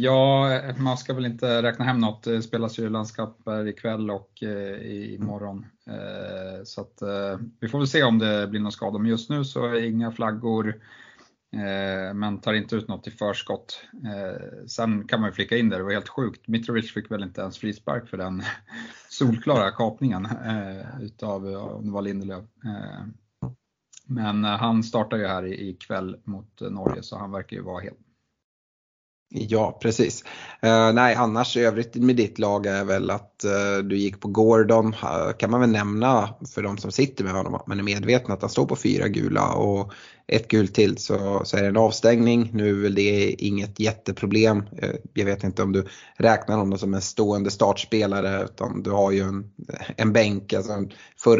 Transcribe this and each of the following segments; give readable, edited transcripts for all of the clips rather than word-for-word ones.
Ja, man ska väl inte räkna hem något. Det spelas ju landskaper ikväll och imorgon. Så att vi får väl se om det blir någon skada. Men just nu så är inga flaggor. Men tar inte ut något i förskott. Sen kan man ju flicka in det var helt sjukt. Mitrovic fick väl inte ens frispark för den solklara kapningen utav om det var Lindelöf. Men han startar ju här ikväll mot Norge, så han verkar ju vara helt. Ja, precis. Nej, annars övrigt med ditt lag är väl att du gick på Gordon. Kan man väl nämna för de som sitter med honom, men är medvetna att han står på 4 gula och 1 gult till, så är det en avstängning. Nu är det inget jätteproblem. Jag vet inte om du räknar honom som en stående startspelare, utan du har ju en bänk. Alltså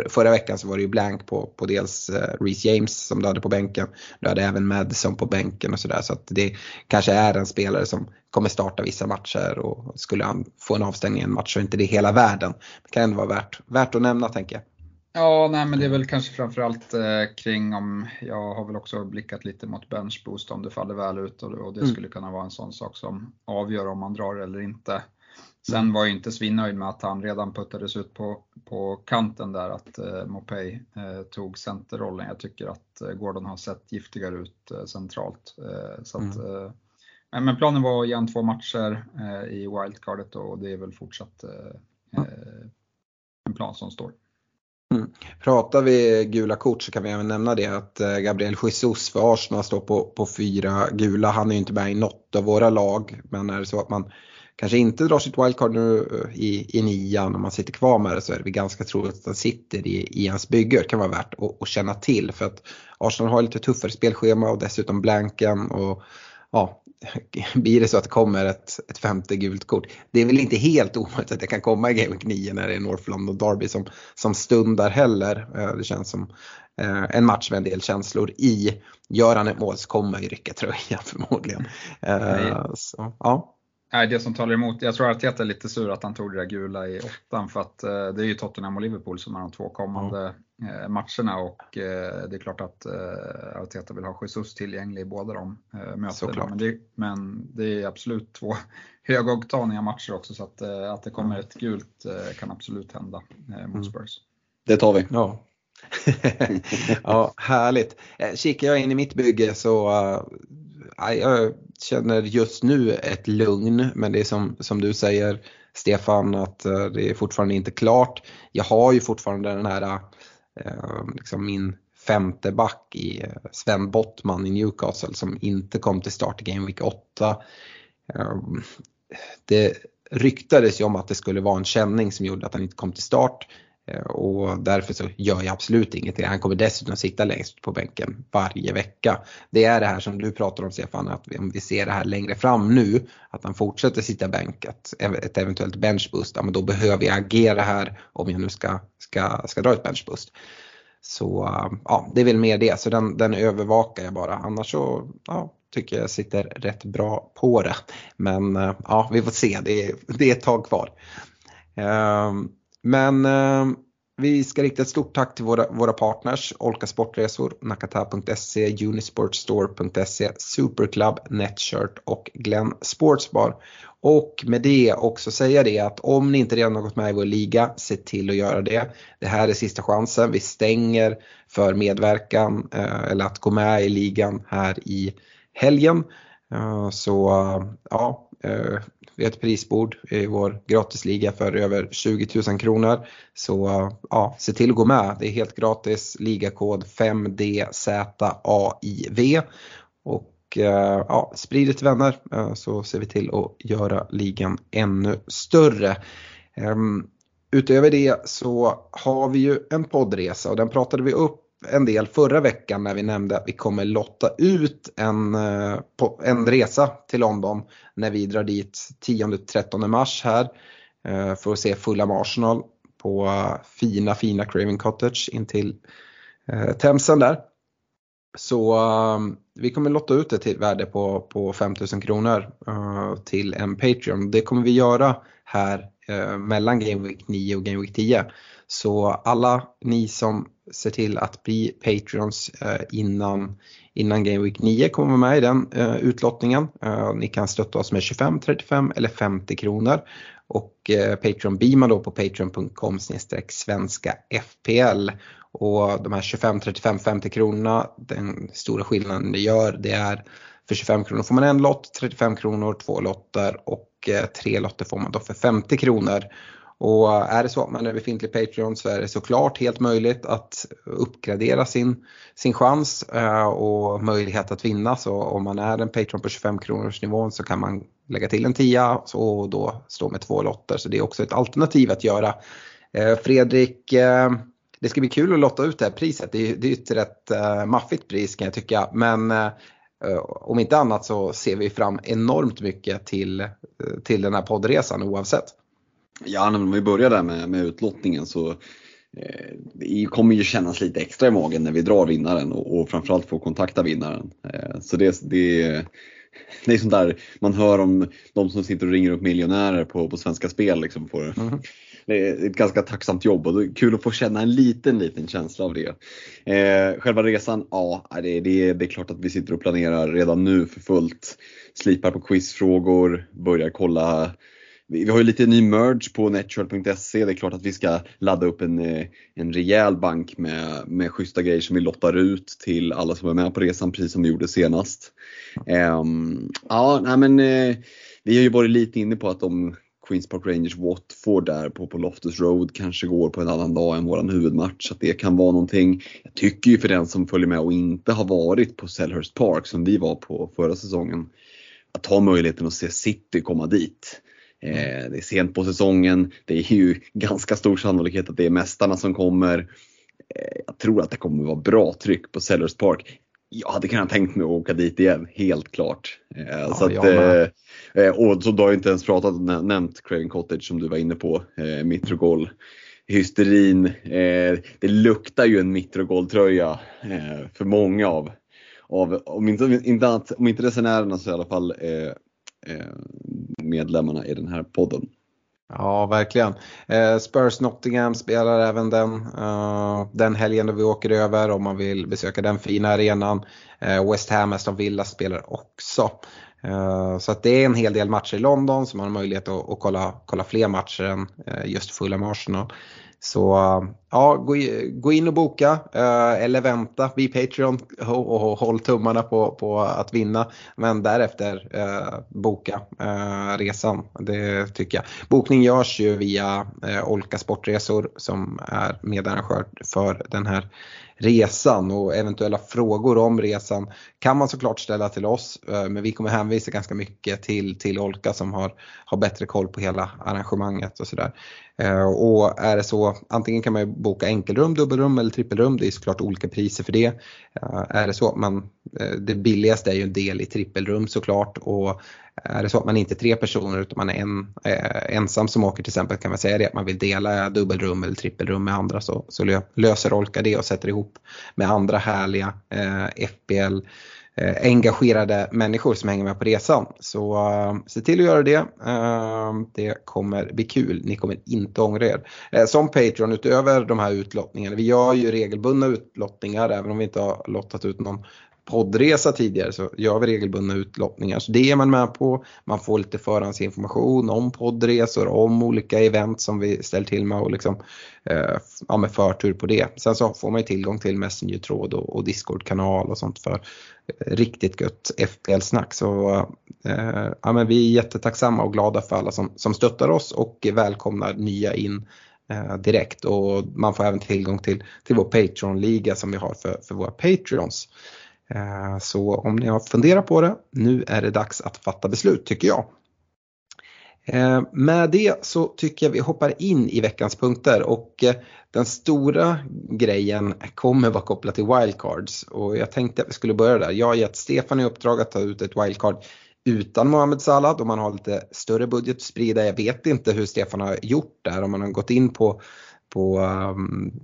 förra veckan så var det ju blank på dels Reece James som du hade på bänken. Du hade även Madison på bänken och sådär. Så att det kanske är en spelare som kommer starta vissa matcher, och skulle han få en avstängning i en match så är inte det hela världen. Det kan ändå vara värt att nämna, tänker jag. Ja, nej, men det är väl kanske framförallt kring om, jag har väl också blickat lite mot benchboost om det faller väl ut, och det skulle kunna vara en sån sak som avgör om man drar eller inte. Sen var jag inte svinnöjd med att han redan puttades ut på kanten där, att Mopey tog centerrollen. Jag tycker att Gordon har sett giftigare ut centralt. Så att men planen var igen 2 matcher i wildcardet, och det är väl fortsatt en plan som står. Pratar vi gula kort så kan vi även nämna det att Gabriel Jesus för Arsenal står på 4 gula. Han är ju inte med i något av våra lag, men är det så att man kanske inte drar sitt wildcard nu i 9an om man sitter kvar med det, så är det ganska troligt att han sitter i hans bygge. Det kan vara värt att känna till, för att Arsenal har lite tuffare spelschema och dessutom blanken, och blir det så att det kommer ett 5:e gult kort. Det är väl inte helt omöjligt att det kan komma i Game Week 9 när det är North London Derby som stundar heller. Det känns som en match med en del känslor i. Gör han ett mål så kommer ju rycka tröjan förmodligen. Nej, det som talar emot. Jag tror att jag är lite sur att han tog det där gula i 8, för att det är ju Tottenham och Liverpool som är de 2 kommande matcherna, och det är klart att Arteta vill ha Jesus tillgänglig i båda de mötena, men det är absolut 2 högoktaniga matcher också, så att det kommer ett gult kan absolut hända mot Spurs. Det tar vi. Ja. Ja, härligt. Kikar jag in i mitt bygge så jag känner just nu ett lugn, men det är som du säger, Stefan, att det är fortfarande inte klart. Jag har ju fortfarande den här liksom min 5:e back i Sven Bottman i Newcastle som inte kom till start i Game Week 8. Det ryktades ju om att det skulle vara en känning som gjorde att han inte kom till start, och därför så gör jag absolut ingenting. Han kommer dessutom sitta längst på bänken varje vecka. Det är det här som du pratar om, Stefan, att om vi ser det här längre fram nu, att han fortsätter sitta bänkat, ett eventuellt benchboost, men då behöver jag agera här om jag nu ska dra ett benchboost. Så ja, det är väl mer det. Så den övervakar jag bara. Annars så ja, tycker jag sitter rätt bra på det. Men ja, vi får se. Det är ett tag kvar. Men vi ska rikta ett stort tack till våra partners. Olka Sportresor, nakata.se, unisportstore.se, Superclub, Netshirt och Glenn Sportsbar. Och med det också säga det att om ni inte redan har gått med i vår liga, se till att göra det. Det här är sista chansen. Vi stänger för medverkan eller att gå med i ligan här i helgen. Så ja, vi har ett prisbord i vår gratisliga för över 20 000 kronor. Så ja, se till att gå med. Det är helt gratis. Ligakod 5DZAIV. Och ja, sprid det till vänner så ser vi till att göra ligan ännu större. Utöver det så har vi ju en poddresa och den pratade vi upp en del förra veckan när vi nämnde att vi kommer lotta ut en resa till London när vi drar dit 10-13 mars här för att se Fulham Arsenal på fina Craven Cottage in till Themsen där. Så vi kommer lotta ut det till värde på 5 000 kronor till en Patreon. Det kommer vi göra här mellan Game Week 9 och Game Week 10. Så alla ni som ser till att bli Patreons innan Game Week 9 kommer med i den utlottningen. Ni kan stötta oss med 25, 35 eller 50 kronor. Och Patreon blir man då på patreon.com/svenskafpl. Och de här 25, 35, 50 kronorna, den stora skillnaden det gör, det är för 25 kronor får man en lott, 35 kronor, 2 lotter och 3 lotter får man då för 50 kronor. Och är det så att man är befintlig Patreon så är det såklart helt möjligt att uppgradera sin chans och möjlighet att vinna. Så om man är en Patreon på 25 kronors nivån så kan man lägga till en 10 och då stå med 2 lotter. Så det är också ett alternativ att göra. Fredrik, det ska bli kul att lotta ut det här priset. Det är ett rätt maffigt pris kan jag tycka. Men om inte annat så ser vi fram enormt mycket till den här poddresan oavsett. Ja, om vi börjar där med utlottningen så det kommer ju kännas lite extra i magen när vi drar vinnaren och framförallt får kontakta vinnaren. Så det är sånt där man hör om de som sitter och ringer upp miljonärer på Svenska Spel liksom får. Mm-hmm. Det är ett ganska tacksamt jobb och det är kul att få känna en liten känsla av det. Själva resan, ja, det är klart att vi sitter och planerar redan nu för fullt. Slipar på quizfrågor, börjar kolla. Vi har ju lite ny merge på netshirt.se. Det är klart att vi ska ladda upp en rejäl bank med schyssta grejer som vi lottar ut till alla som är med på resan, precis som vi gjorde senast. Vi har ju varit lite inne på att om Queens Park Rangers Watford där på Loftus Road kanske går på en annan dag än våran huvudmatch, så att det kan vara någonting. Jag tycker ju för den som följer med och inte har varit på Selhurst Park som vi var på förra säsongen, att ha möjligheten att se City komma dit. Det är sent på säsongen. Det är ju ganska stor sannolikhet att det är mästarna som kommer. Jag tror att det kommer vara bra tryck på Selhurst Park. Jag hade kunnat tänkt mig att åka dit igen, helt klart. Ja, så att, och så då har jag inte ens nämnt Craven Cottage som du var inne på, Mitrogol. Hysterin, det luktar ju en Mitrogol-tröja för många av om inte resenärerna så i alla fall medlemmarna i den här podden. Ja, verkligen. Spurs Nottingham spelar även den helgen då vi åker över om man vill besöka den fina arenan. West Ham, Aston Villa spelar också. Så att det är en hel del matcher i London som man har möjlighet att kolla fler matcher än just Fulham Arsenal. Så ja, gå in och boka eller vänta, bli Patreon och håll tummarna på att vinna. Men därefter boka resan, det tycker jag. Bokning görs ju via Olka Sportresor som är medarrangör för den här resan. Och eventuella frågor om resan kan man såklart ställa till oss. Men vi kommer hänvisa ganska mycket till Olka som har bättre koll på hela arrangemanget och sådär. Och är det så, antingen kan man boka enkelrum, dubbelrum eller trippelrum. Det är såklart olika priser för det. Är det så att man det billigaste är ju en del i trippelrum såklart, och är det så att man inte är tre personer utan man är ensam som åker till exempel, kan man säga det att man vill dela dubbelrum eller trippelrum med andra, så löser Olka det och sätter ihop med andra härliga FPL engagerade människor som hänger med på resan. Så se till att göra det. Det kommer bli kul. Ni kommer inte ångra er. Som Patreon utöver de här utlottningarna. Vi gör ju regelbundna utlottningar. Även om vi inte har lottat ut någon poddresa tidigare så gör vi regelbundna utlottningar. Så det är man med på. Man får lite förhandsinformation om poddresor. Om olika event som vi ställer till med. Och liksom, ja, med förtur på det. Sen så får man ju tillgång till Messenger-tråd och Discord-kanal och sånt för riktigt gött FPL-snack. Så ja, men vi är jättetacksamma och glada för alla som stöttar oss och välkomnar nya in direkt. Och man får även tillgång till vår Patreon-liga som vi har för våra Patreons. Så om ni har funderat på det, nu är det dags att fatta beslut tycker jag. Med det så tycker jag vi hoppar in i veckans punkter, och den stora grejen kommer vara kopplad till wildcards, och jag tänkte att vi skulle börja där. Jag har gett Stefan i uppdrag att ta ut ett wildcard utan Mohamed Salah då man har lite större budget sprida. Jag vet inte hur Stefan har gjort där, om man har gått in på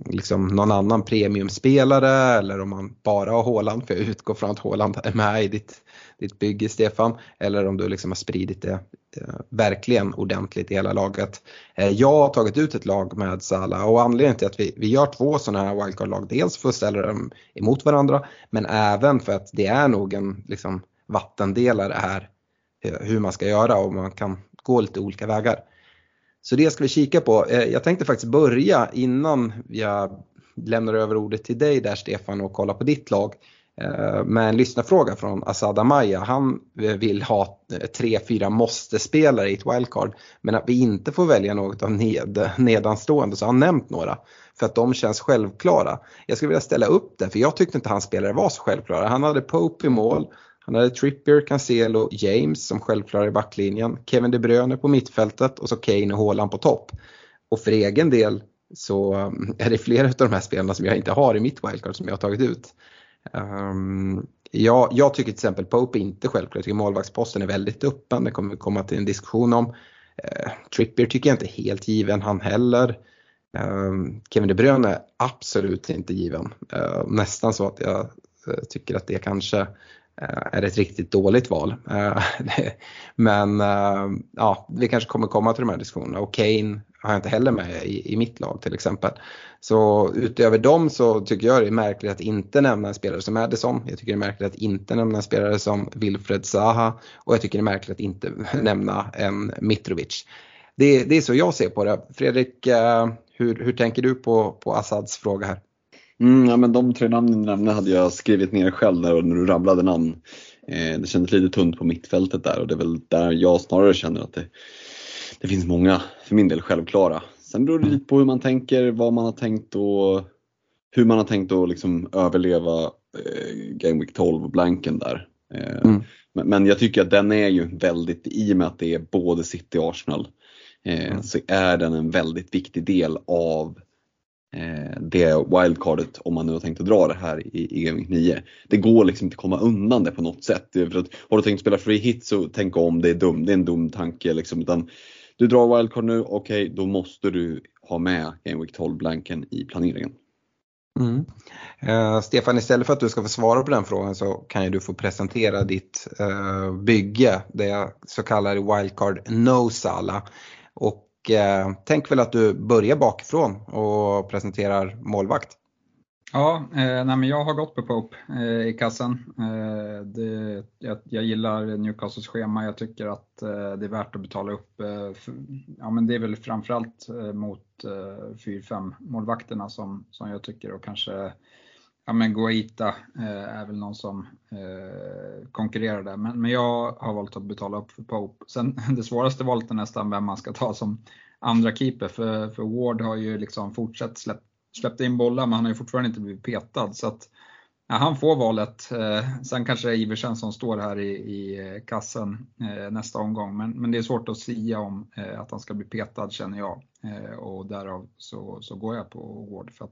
liksom någon annan premiumspelare eller om man bara har Haaland, för jag utgår från att Haaland är med i ditt bygge Stefan, eller om du liksom har spridit det verkligen ordentligt i hela laget. Jag har tagit ut ett lag med Salah, och anledningen till att vi gör två sådana här wildcard-lag, dels för att ställa dem emot varandra men även för att det är nog en liksom vattendelare här hur man ska göra, och man kan gå lite olika vägar. Så det ska vi kika på. Jag tänkte faktiskt börja innan jag lämnar över ordet till dig där Stefan och kolla på ditt lag med en lyssnarfråga från Asad Amaya. Han vill ha 3-4 måste-spelare i ett wildcard, men att vi inte får välja något av nedanstående, så han nämnt några för att de känns självklara. Jag skulle vilja ställa upp det, för jag tyckte inte hans spelare var så självklara. Han hade Pope i mål, han hade Trippier, Cancelo, James som självklara i backlinjen, Kevin De Bruyne på mittfältet och så Kane och Haaland på topp. Och för egen del så är det flera av de här spelarna som jag inte har i mitt wildcard som jag har tagit ut. Jag tycker till exempel Pope inte självklart. Jag tycker målvaktsposten är väldigt öppen. Det kommer vi komma till en diskussion om. Trippier tycker jag inte är helt given han heller. Kevin De Bruyne är absolut inte given. Nästan så att jag tycker att det kanske är ett riktigt dåligt val. Men ja, vi kanske kommer komma till de här diskussionerna. Och Kane har jag inte heller med i mitt lag till exempel. Så utöver dem så tycker jag det är märkligt att inte nämna en spelare som Madison. Jag tycker det är märkligt att inte nämna en spelare som Wilfred Zaha. Och jag tycker det är märkligt att inte nämna en Mitrovic. Det är så jag ser på det. Fredrik, hur tänker du på Assads fråga här? Ja, men de tre namnen du nämnde hade jag skrivit ner själv när du rabblade namn. Det kändes lite tunt på mittfältet där, och det är väl där jag snarare känner att det finns många för min del självklara. Sen beror det lite på hur man tänker, vad man har tänkt och hur man har tänkt att liksom överleva Game Week 12 och blanken där. Men jag tycker att den är ju väldigt, i och med att det är både City och Arsenal, så är den en väldigt viktig del av det wildcardet, om man nu har tänkt att dra det här i Game Week 9. Det går liksom inte att komma undan det på något sätt. För att, har du tänkt spela free hit, så tänk om, det är en dum tanke liksom. Utan du drar wildcard nu, okej, då måste du ha med Game Week 12-blanken i planeringen. Stefan, istället för att du ska få svara på den frågan så kan ju du få presentera ditt bygge, det så kallade wildcard no Salah. Och tänk väl att du börjar bakifrån och presenterar målvakt. Ja, men jag har gått på Pope i kassan. Jag gillar Newcastles schema. Jag tycker att det är värt att betala upp. Ja, men det är väl framförallt mot 4-5 målvakterna som jag tycker. Och kanske ja, men Guaita är väl någon som konkurrerar där. Men jag har valt att betala upp för Pope. Sen det svåraste valet är nästan vem man ska ta som andra keeper. För Ward har ju liksom fortsatt släppt in bollar, men han har ju fortfarande inte blivit petad. Så att ja, han får valet. Sen kanske det är Iversen som står här i kassen nästa omgång. Men det är svårt att sia om att han ska bli petad, känner jag. Och därav så går jag på Ward för att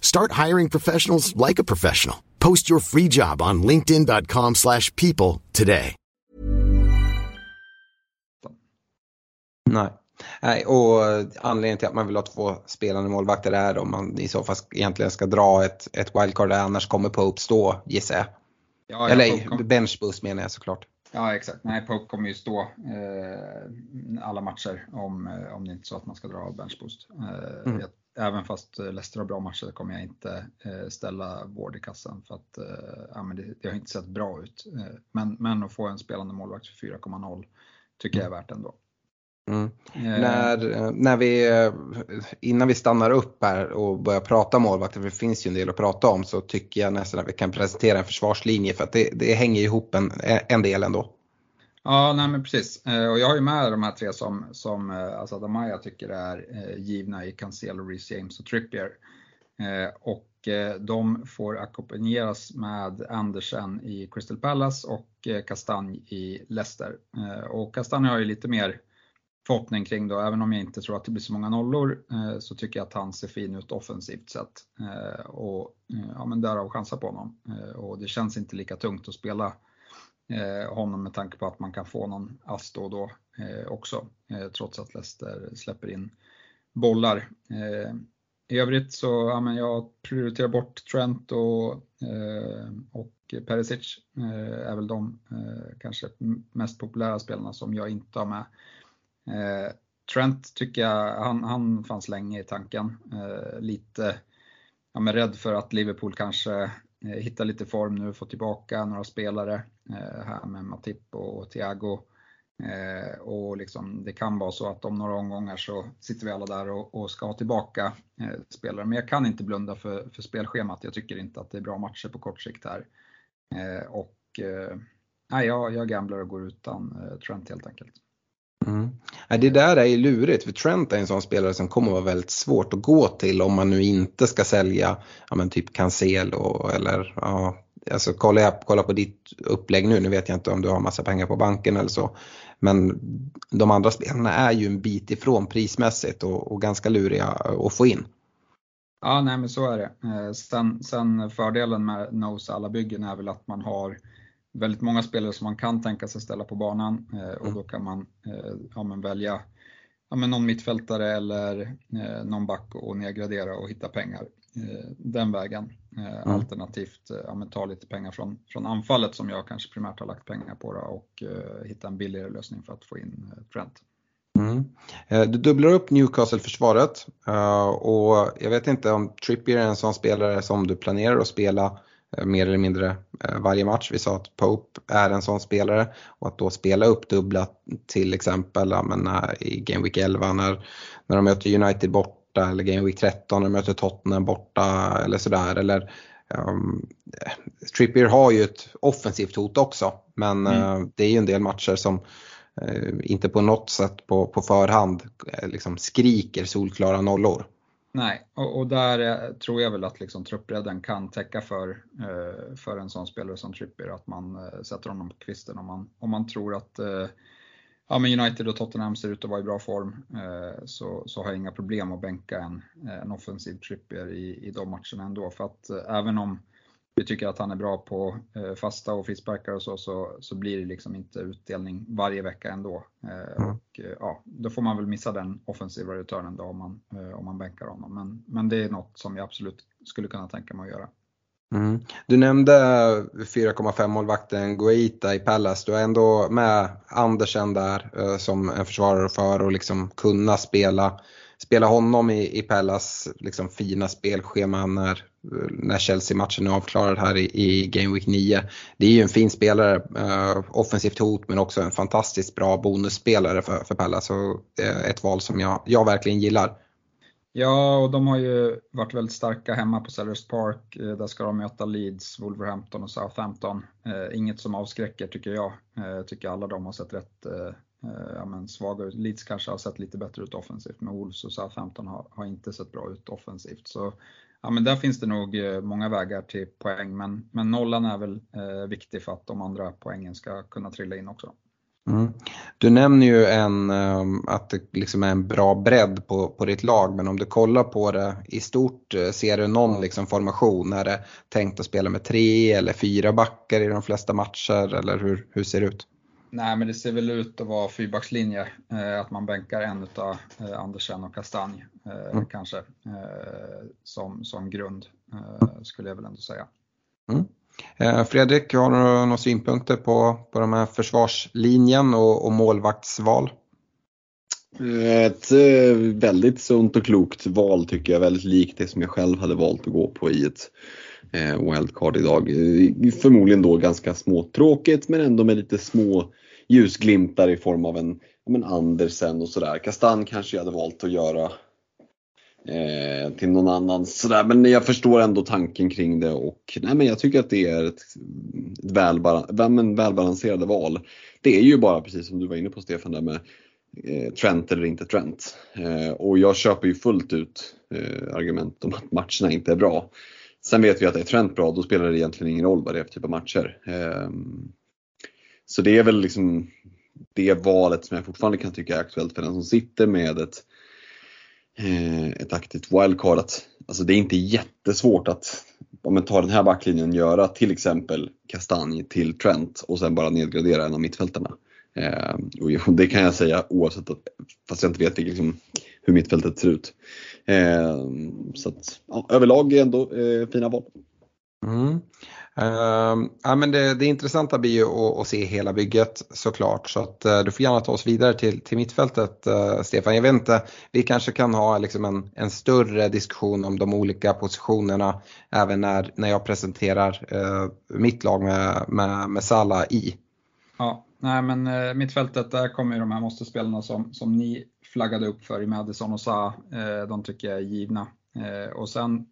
Start hiring professionals like a professional. Post your free job on linkedin.com/people today. Nej, och anledningen till att man vill ha två spelande målvakter är om man i så fall egentligen ska dra ett wildcard, annars kommer Pope stå, gissar jag. Ja, eller benchboost menar jag såklart. Ja, exakt. Nej, Pope kommer ju stå alla matcher om det inte så att man ska dra benchboost. Även fast Leicester har bra matcher kommer jag inte ställa Ward i kassan för att det har inte sett bra ut. Men att få en spelande målvakt för 4,0 tycker jag är värt ändå. Mm. När vi, innan vi stannar upp här och börjar prata målvakter, för det finns ju en del att prata om, så tycker jag nästan att vi kan presentera en försvarslinje, för att det hänger ihop en del ändå. Ja, nej men precis. Och jag är ju med de här tre som alltså de här jag tycker är givna i Cancelo, Reece James och Trippier. Och de får ackompanjeras med Andersen i Crystal Palace och Castagne i Leicester. Och Castagne har ju lite mer förhoppning kring då, även om jag inte tror att det blir så många nollor, så tycker jag att han ser fin ut offensivt sett. Och ja, men därav chansar på honom. Och det känns inte lika tungt att spela honom med tanke på att man kan få någon ass då och då också, trots att Leicester släpper in bollar. I övrigt så ja, men jag prioriterar bort Trent och Perisic, är väl de kanske mest populära spelarna som jag inte har med. Trent tycker jag, han fanns länge i tanken, lite ja, men rädd för att Liverpool kanske hittar lite form nu, får tillbaka några spelare här med Matip och Thiago, och liksom, det kan vara så att om några omgångar så sitter vi alla där och ska ha tillbaka spelare, men jag kan inte blunda för spelschemat. Jag tycker inte att det är bra matcher på kort sikt här, jag gamblar och går utan Trent helt enkelt. Mm. Det där är ju lurigt, för Trent är en sån spelare som kommer vara väldigt svårt att gå till om man nu inte ska sälja men typ Cancelo eller alltså kolla på ditt upplägg nu vet jag inte om du har massa pengar på banken eller så, men de andra spelarna är ju en bit ifrån prismässigt och ganska luriga att få in. Ja, nej men så är det. Sen fördelen med Nose alla byggen är väl att man har väldigt många spelare som man kan tänka sig ställa på banan, och då kan man välja någon mittfältare eller någon back och nedgradera och hitta pengar den vägen. Alternativt ta lite pengar från anfallet som jag kanske primärt har lagt pengar på och hitta en billigare lösning för att få in Trent. Du dubblar upp Newcastle-försvaret, och jag vet inte om Trippier är en sån spelare som du planerar att spela mer eller mindre varje match. Vi sa att Pope är en sån spelare, och att då spela upp dubbla till exempel i Game Week 11 när de möter United borta, eller Game Week 13 när de möter Tottenham borta eller sådär, eller Trippier har ju ett offensivt hot också, men det är ju en del matcher som inte på något sätt på förhand liksom skriker solklara nollor. Nej, och där tror jag väl att liksom truppredden kan täcka för en sån spelare som Trippier, att man sätter honom på kvisten om man tror att United och Tottenham ser ut att vara i bra form, så har jag inga problem att bänka en offensiv Trippier i de matcherna ändå, för att även om vi tycker att han är bra på fasta och frisparkar och så blir det liksom inte utdelning varje vecka ändå. Då får man väl missa den offensiva returnen då om man bänkar honom. Men det är något som jag absolut skulle kunna tänka mig att göra. Mm. Du nämnde 4,5 målvakten Guaita i Palace. Du är ändå med Andersen där som en försvarare för att liksom kunna spela honom i Palace liksom fina spelschema när Chelsea-matchen är avklarad här i Game Week 9. Det är ju en fin spelare, offensivt hot, men också en fantastiskt bra bonusspelare för Palace, och ett val som jag verkligen gillar. Ja, och de har ju varit väldigt starka hemma på Sellers Park. Där ska de möta Leeds, Wolverhampton och Southampton. Inget som avskräcker tycker jag. Tycker alla de har sett rätt svaga ut. Leeds kanske har sett lite bättre ut offensivt. Men Wolves och Southampton har inte sett bra ut offensivt. Så ja, men där finns det nog många vägar till poäng. Men nollan är väl viktig för att de andra poängen ska kunna trilla in också. Mm. Du nämner ju att det liksom är en bra bredd på ditt lag. Men om du kollar på det i stort, ser du någon liksom formation? Är det tänkt att spela med 3 eller 4 backar i de flesta matcher? Eller hur ser det ut? Nej, men det ser väl ut att vara fyrbackslinje. Att man bänkar en av Andersen och Castagne kanske som grund skulle jag väl ändå säga. Mm. Fredrik, har du några synpunkter på de här försvarslinjen och målvaktsval? Ett väldigt sunt och klokt val tycker jag. Väldigt likt det som jag själv hade valt att gå på i ett wildcard idag. Förmodligen då ganska småtråkigt, men ändå med lite små ljusglimtar i form av en Andersen och sådär. Castagne kanske jag hade valt att göra till någon annan sådär, men jag förstår ändå tanken kring det. Och nej, men jag tycker att det är ett välbalanserade val. Det är ju bara precis som du var inne på, Stefan, där med Trent eller inte Trent. Och jag köper ju fullt ut argument om att matcherna inte är bra. Sen vet vi att det är Trent bra, då spelar det egentligen ingen roll vad det är för typ av matcher. Så det är väl liksom det valet som jag fortfarande kan tycka är aktuellt för den som sitter med ett aktivt wildcard. Alltså det är inte jättesvårt att, om man tar den här backlinjen, göra till exempel Castagne till Trent och sen bara nedgradera en av mittfältarna. Och det kan jag säga oavsett att, fast jag inte vet liksom hur mittfältet ser ut. Så att, ja, överlag är ändå fina val. Mm. Men det intressanta blir ju att se hela bygget såklart. Så att du får gärna ta oss vidare till mittfältet, Stefan. Jag vet inte, vi kanske kan ha liksom en större diskussion om de olika positionerna även när jag presenterar mitt lag med Salah i. Ja, nej, men mittfältet, där kommer ju de här måste-spelarna som ni flaggade upp för i Madison och Salah. De tycker jag är givna. Och sen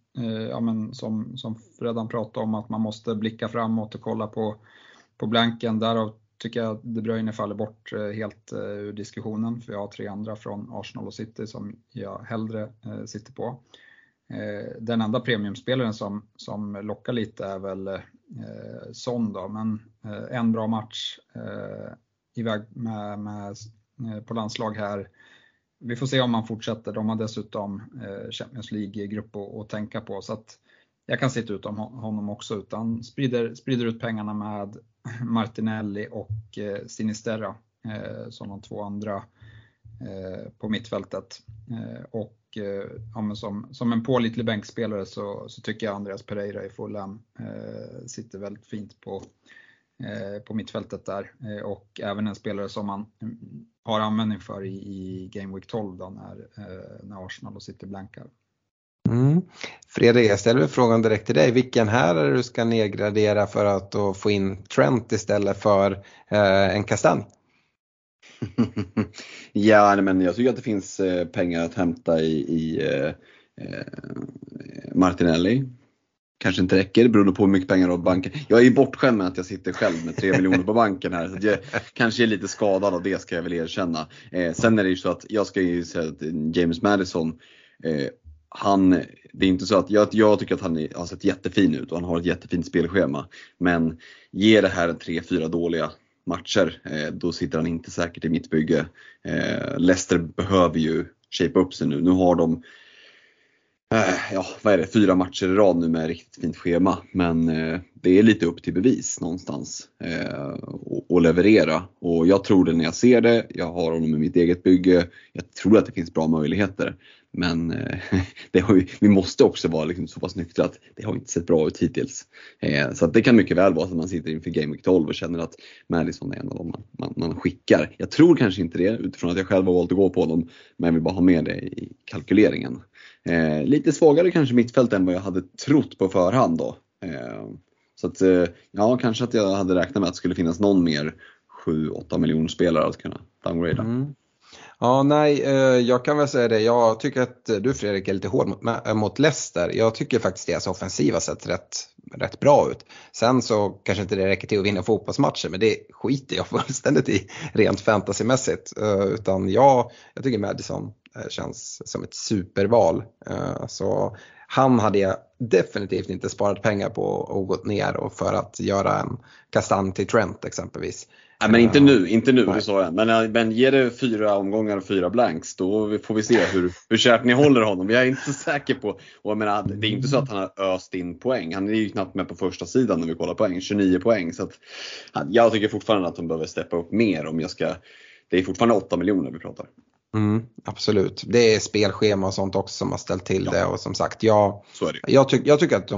som Fredan pratade om, att man måste blicka framåt och kolla på blanken. Därav tycker jag att De Bruyne faller bort helt ur diskussionen. För jag har 3 andra från Arsenal och City som jag hellre sitter på. Den enda premiumspelaren som lockar lite är väl Son då. Men en bra match iväg med på landslag här. Vi får se om man fortsätter. De har dessutom Champions League-grupp att tänka på. Så att jag kan sitta utom honom också. Utan sprider ut pengarna med Martinelli och Sinisterra. Som de 2 andra på mittfältet. Och som en pålitlig bänkspelare så tycker jag Andreas Pereira i Fulham sitter väldigt fint på mittfältet där. Och även en spelare som man har användning för i Game Week 12 då, när Arsenal och City blankar. Mm. Fredrik, jag ställer frågan direkt till dig. Vilken här är du ska nedgradera för att då få in Trent istället för en Castagne? Ja, men jag tycker att det finns pengar att hämta i Martinelli. Kanske inte räcker, beroende på hur mycket pengar på banken. Jag är ju bortskämd med att jag sitter själv med 3 miljoner på banken här. Så jag kanske är lite skadad av det, ska jag väl erkänna. Sen är det ju så att jag ska ju säga att James Madison, det är inte så att jag tycker att han har sett jättefin ut och han har ett jättefint spelschema. Men ger det här 3-4 dåliga matcher, då sitter han inte säkert i mitt bygge. Leicester behöver ju shape upp sig nu. Nu har de 4 matcher i rad nu med riktigt fint schema. Men det är lite upp till bevis någonstans och leverera. Och jag tror det när jag ser det. Jag har honom i mitt eget bygge. Jag tror att det finns bra möjligheter. Men vi måste också vara liksom så pass nyktra att det har inte sett bra ut hittills. Så att det kan mycket väl vara att man sitter inför Game Week 12 och känner att Madison är en av dem man skickar. Jag tror kanske inte det utifrån att jag själv har valt att gå på dem. Men jag vill bara ha med det i kalkyleringen. Lite svagare kanske mittfält än vad jag hade trott på förhand då. Så att kanske att jag hade räknat med att det skulle finnas någon mer 7-8 miljoner spelare att kunna downgrada. Mm. Ja, nej, jag kan väl säga det. Jag tycker att du, Fredrik, är lite hård mot Leicester. Jag tycker faktiskt deras offensiva sett rätt bra ut. Sen så kanske inte det räcker till att vinna fotbollsmatcher, men det skiter jag fullständigt i rent fantasymässigt. Utan jag tycker Madison känns som ett superval. Så han hade jag definitivt inte sparat pengar på och gått ner och för att göra en Castagne till Trent exempelvis. Nej, men inte nu det sa jag. Men ger det 4 omgångar och 4 blanks, då får vi se hur kärt ni håller honom. Jag är inte säker på, och jag menar, det är inte så att han har öst in poäng. Han är ju knappt med på första sidan när vi kollar poäng, 29 poäng. Så att, jag tycker fortfarande att de behöver steppa upp mer om jag ska. Det är fortfarande 8 miljoner vi pratar. Mm, absolut. Det är spelschema och sånt också som har ställt till det. Och som sagt, jag tycker att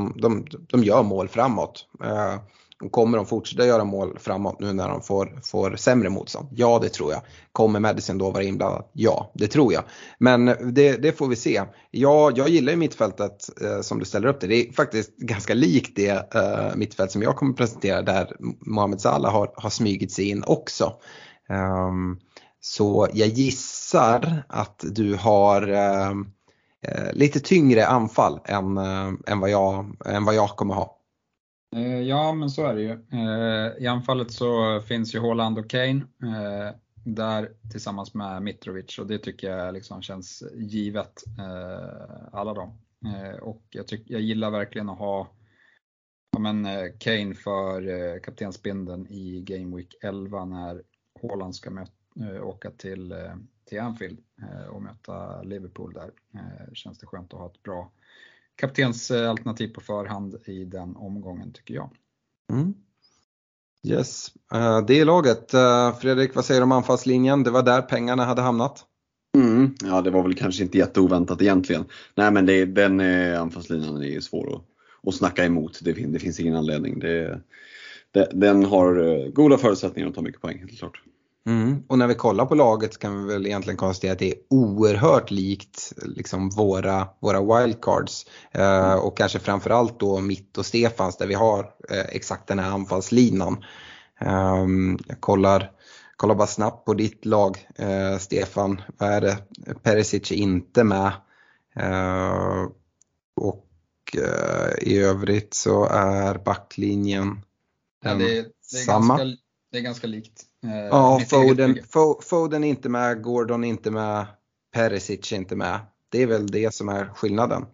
de gör mål framåt. Kommer de fortsätta göra mål framåt nu när de får sämre motstånd? Ja, det tror jag. Kommer Madison då vara inblandad? Ja, det tror jag. Men det får vi se. Jag gillar ju mittfältet som du ställer upp det. Det är faktiskt ganska likt det mittfält som jag kommer presentera, där Mohamed Salah har smygit sig in också. Så jag gissar att du har lite tyngre anfall än vad jag kommer ha. Ja, men så är det ju. I anfallet så finns ju Haaland och Kane där tillsammans med Mitrovic, och det tycker jag liksom känns givet, alla dem. Och jag gillar verkligen att ha Kane för kaptensbindeln i Game Week 11 när Haaland ska åka till Anfield och möta Liverpool där. Känns det skönt att ha ett bra kaptensalternativ på förhand i den omgången, tycker jag. Mm. Yes, det är laget. Fredrik, vad säger du om anfallslinjen? Det var där pengarna hade hamnat. Ja, det var väl kanske inte jätteoväntat egentligen. Nej, men den anfallslinjen är ju svår att snacka emot. Det finns ingen anledning. Den har goda förutsättningar att ta mycket poäng, helt klart. Mm. Och när vi kollar på laget kan vi väl egentligen konstatera att det är oerhört likt liksom våra wildcards. Och kanske framförallt då mitt och Stefans, där vi har exakt den här anfallslinan. Jag kollar bara snabbt på ditt lag, Stefan. Vad är det? Perisic är inte med. Och i övrigt så är backlinjen samma. Det är ganska likt. Ja, Foden är inte med, Gordon är inte med, Perisic är inte med. Det är väl det som är skillnaden.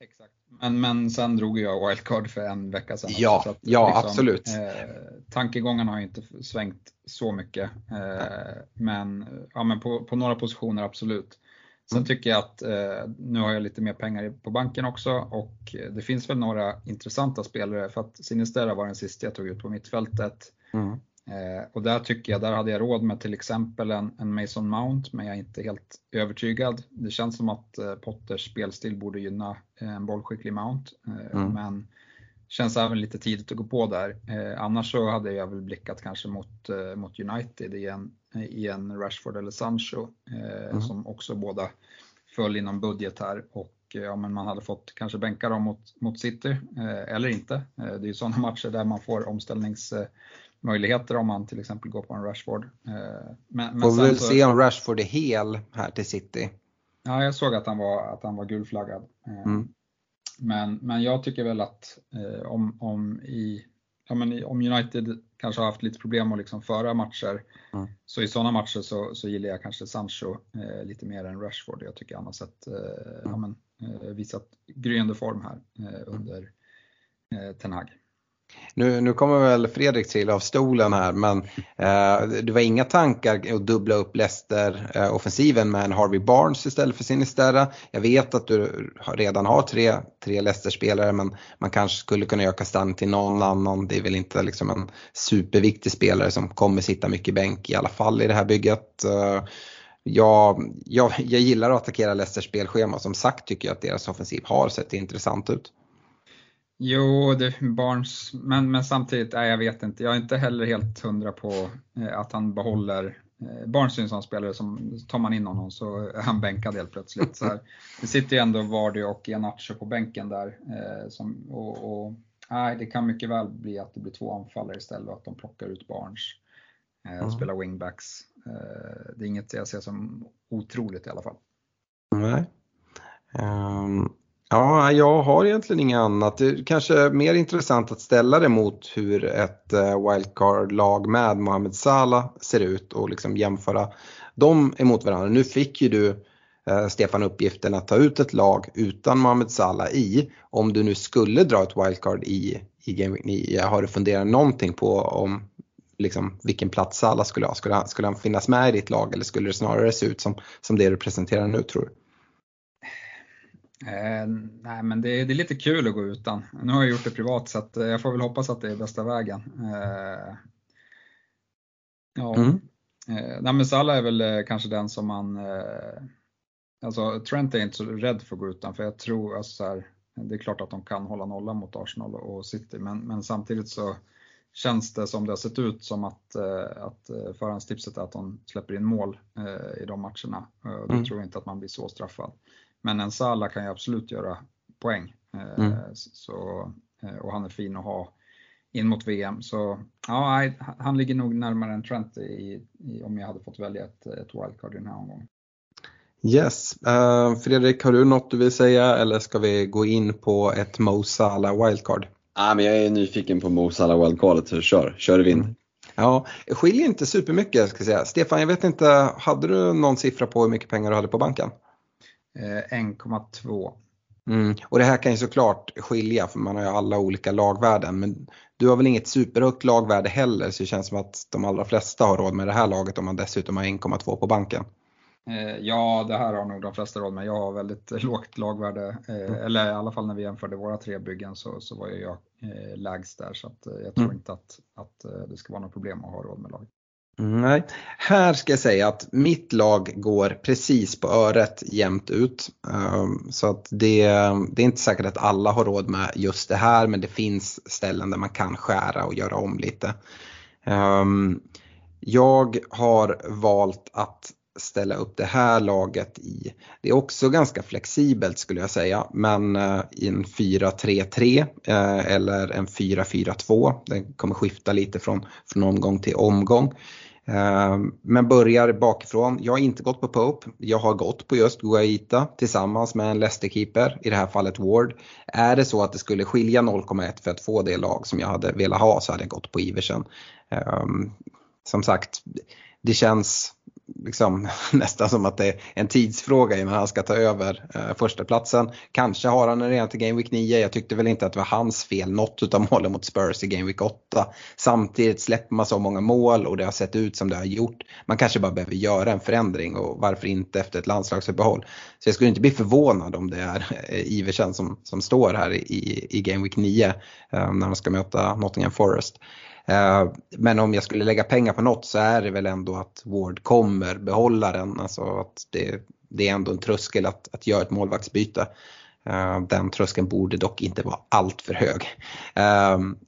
Exakt. Men sen drog jag wildcard för en vecka sedan. Ja, att, liksom, absolut. Tankegångarna har inte svängt så mycket. Men på några positioner absolut. Sen tycker jag att nu har jag lite mer pengar på banken också. Och det finns väl några intressanta spelare. För att Sinisterra var den sista jag tog ut på mittfältet. Mm. Och där hade jag råd med till exempel en Mason Mount, men jag är inte helt övertygad. Det känns som att Potters spelstil borde gynna en bollskicklig Mount, men känns även lite tidigt att gå på där. Annars så hade jag väl blickat kanske mot United i en Rashford eller Sancho, som också båda föll inom budget här, och men man hade fått kanske bänka dem mot City eller inte. Det är ju sådana matcher där man får omställningsmöjligheter om man till exempel går på en Rashford. Men får vi se om Rashford är hel här till City. Ja, jag såg att han var gulflaggad. Men jag tycker väl att om United kanske har haft lite problem att liksom föra matcher, så i sådana matcher så gillar jag kanske Sancho lite mer än Rashford. Jag tycker han har sett, visat gryende form här under Ten Hag. Nu kommer väl Fredrik till av stolen här, men det var inga tankar att dubbla upp Leicester-offensiven med en Harvey Barnes istället för Sinisterra. Jag vet att du redan har tre Leicester-spelare, men man kanske skulle kunna göra Castagne till någon annan. Det är väl inte liksom en superviktig spelare som kommer sitta mycket i bänk i alla fall i det här bygget. Jag gillar att attackera Leicesters spelschema. Som sagt, tycker jag att deras offensiv har sett intressant ut. Jo, det är Barnes, men samtidigt, jag vet inte. Jag är inte heller helt hundra på att han behåller. Barnes är en sån spelare som tar man in honom så är han bänkad helt plötsligt. Så här, det sitter ju ändå Vardy och Ianacho på bänken där. Det kan mycket väl bli att det blir 2 anfallare istället och att de plockar ut Barnes. Spelar wingbacks. Det är inget jag ser som otroligt i alla fall. Nej. Ja, jag har egentligen inget annat. Det är kanske mer intressant att ställa det mot hur ett wildcard-lag med Mohamed Salah ser ut och liksom jämföra dem emot varandra. Nu fick ju du, Stefan, uppgiften att ta ut ett lag utan Mohamed Salah i. Om du nu skulle dra ett wildcard i Game Week 9, har du funderat någonting på om liksom vilken plats Salah skulle ha? Skulle han finnas med i ditt lag, eller skulle det snarare se ut som det du presenterar nu, tror du? Nej, men det är lite kul att gå utan. Nu har jag gjort det privat, så att jag får väl hoppas att det är bästa vägen. Nej, men Salah är väl kanske den som man... Alltså Trent är inte så rädd för att gå utan, för jag tror alltså så här, det är klart att de kan hålla nolla mot Arsenal och City, men samtidigt så känns det som det har sett ut som att förhandstipset är att de släpper in mål i de matcherna. Då tror jag inte att man blir så straffad. Men en Salah kan ju absolut göra poäng. Så, och han är fin att ha in mot VM. Så ja, han ligger nog närmare än Trent om jag hade fått välja ett wildcard i den här omgången. Yes. Fredrik, har du något du vill säga, eller ska vi gå in på ett Mo Salah wildcard? Ja, men jag är nyfiken på Mo Salah wildcardet, så kör vi in. Ja, skiljer inte supermycket, ska jag säga. Stefan, jag vet inte, hade du någon siffra på hur mycket pengar du hade på banken? 1,2. Och det här kan ju såklart skilja, för man har ju alla olika lagvärden. Men du har väl inget superhögt lagvärde heller, så det känns som att de allra flesta har råd med det här laget om man dessutom har 1,2 på banken. Ja, det här har nog de flesta råd med. Jag har väldigt lågt lagvärde, eller i alla fall när vi jämförde våra tre byggen så var jag lägst där. Så att jag tror inte att det ska vara något problem att ha råd med laget. Nej, här ska jag säga att mitt lag går precis på öret jämnt ut. Så att det är inte säkert att alla har råd med just det här, men det finns ställen där man kan skära och göra om lite. Jag har valt att ställa upp det här laget i, det är också ganska flexibelt skulle jag säga, men i en 4-3-3 eller en 4-4-2. Den kommer skifta lite från omgång till omgång. Men börjar bakifrån. Jag har inte gått på Pope. Jag har gått på just Guaita tillsammans med en Leicester-keeper, i det här fallet Ward. Är det så att det skulle skilja 0,1 för att få det lag som jag hade velat ha, så hade jag gått på Iversen. Som sagt, det känns liksom nästan som att det är en tidsfråga innan han ska ta över första platsen. Kanske har han redan till Game Week 9. Jag tyckte väl inte att det var hans fel något utav målen mot Spurs i Game Week 8. Samtidigt släpper man så många mål och det har sett ut som det har gjort. Man kanske bara behöver göra en förändring, och varför inte efter ett landslagsuppehåll. Så jag skulle inte bli förvånad om det är Iversen som står här i Game Week 9 när man ska möta Nottingham Forest. Men om jag skulle lägga pengar på något, så är det väl ändå att Ward kommer behålla den. Alltså att det är ändå en tröskel att göra ett målvaktsbyte. Den tröskeln borde dock inte vara allt för hög.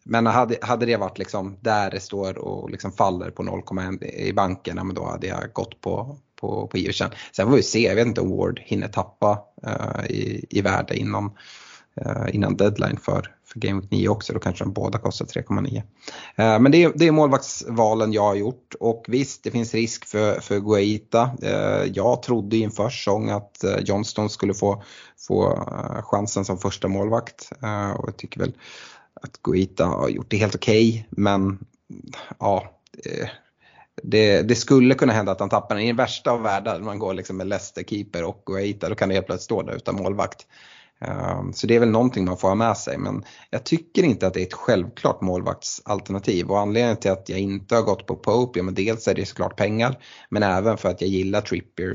Men hade det varit liksom där det står och liksom faller på 0,1 i banken, men då hade jag gått på Iversen. Sen får vi se, jag vet inte om Ward hinner tappa i värde innan deadline för Game Week 9 också. Då kanske de båda kostar 3,9. Men det är målvaktsvalen jag har gjort. Och visst, det finns risk för Guaita. Jag trodde inför säsong att Johnston skulle få chansen som första målvakt. Och jag tycker väl att Guaita har gjort det helt okej. Men ja... Det skulle kunna hända att han tappar den. I den värsta av världar, man går liksom med Leicester-keeper och Guaita, då kan det helt plötsligt stå där utan målvakt. Så det är väl någonting man får ha med sig. Men jag tycker inte att det är ett självklart målvaktsalternativ. Och anledningen till att jag inte har gått på Pope, men dels är det såklart pengar, men även för att jag gillar Trippier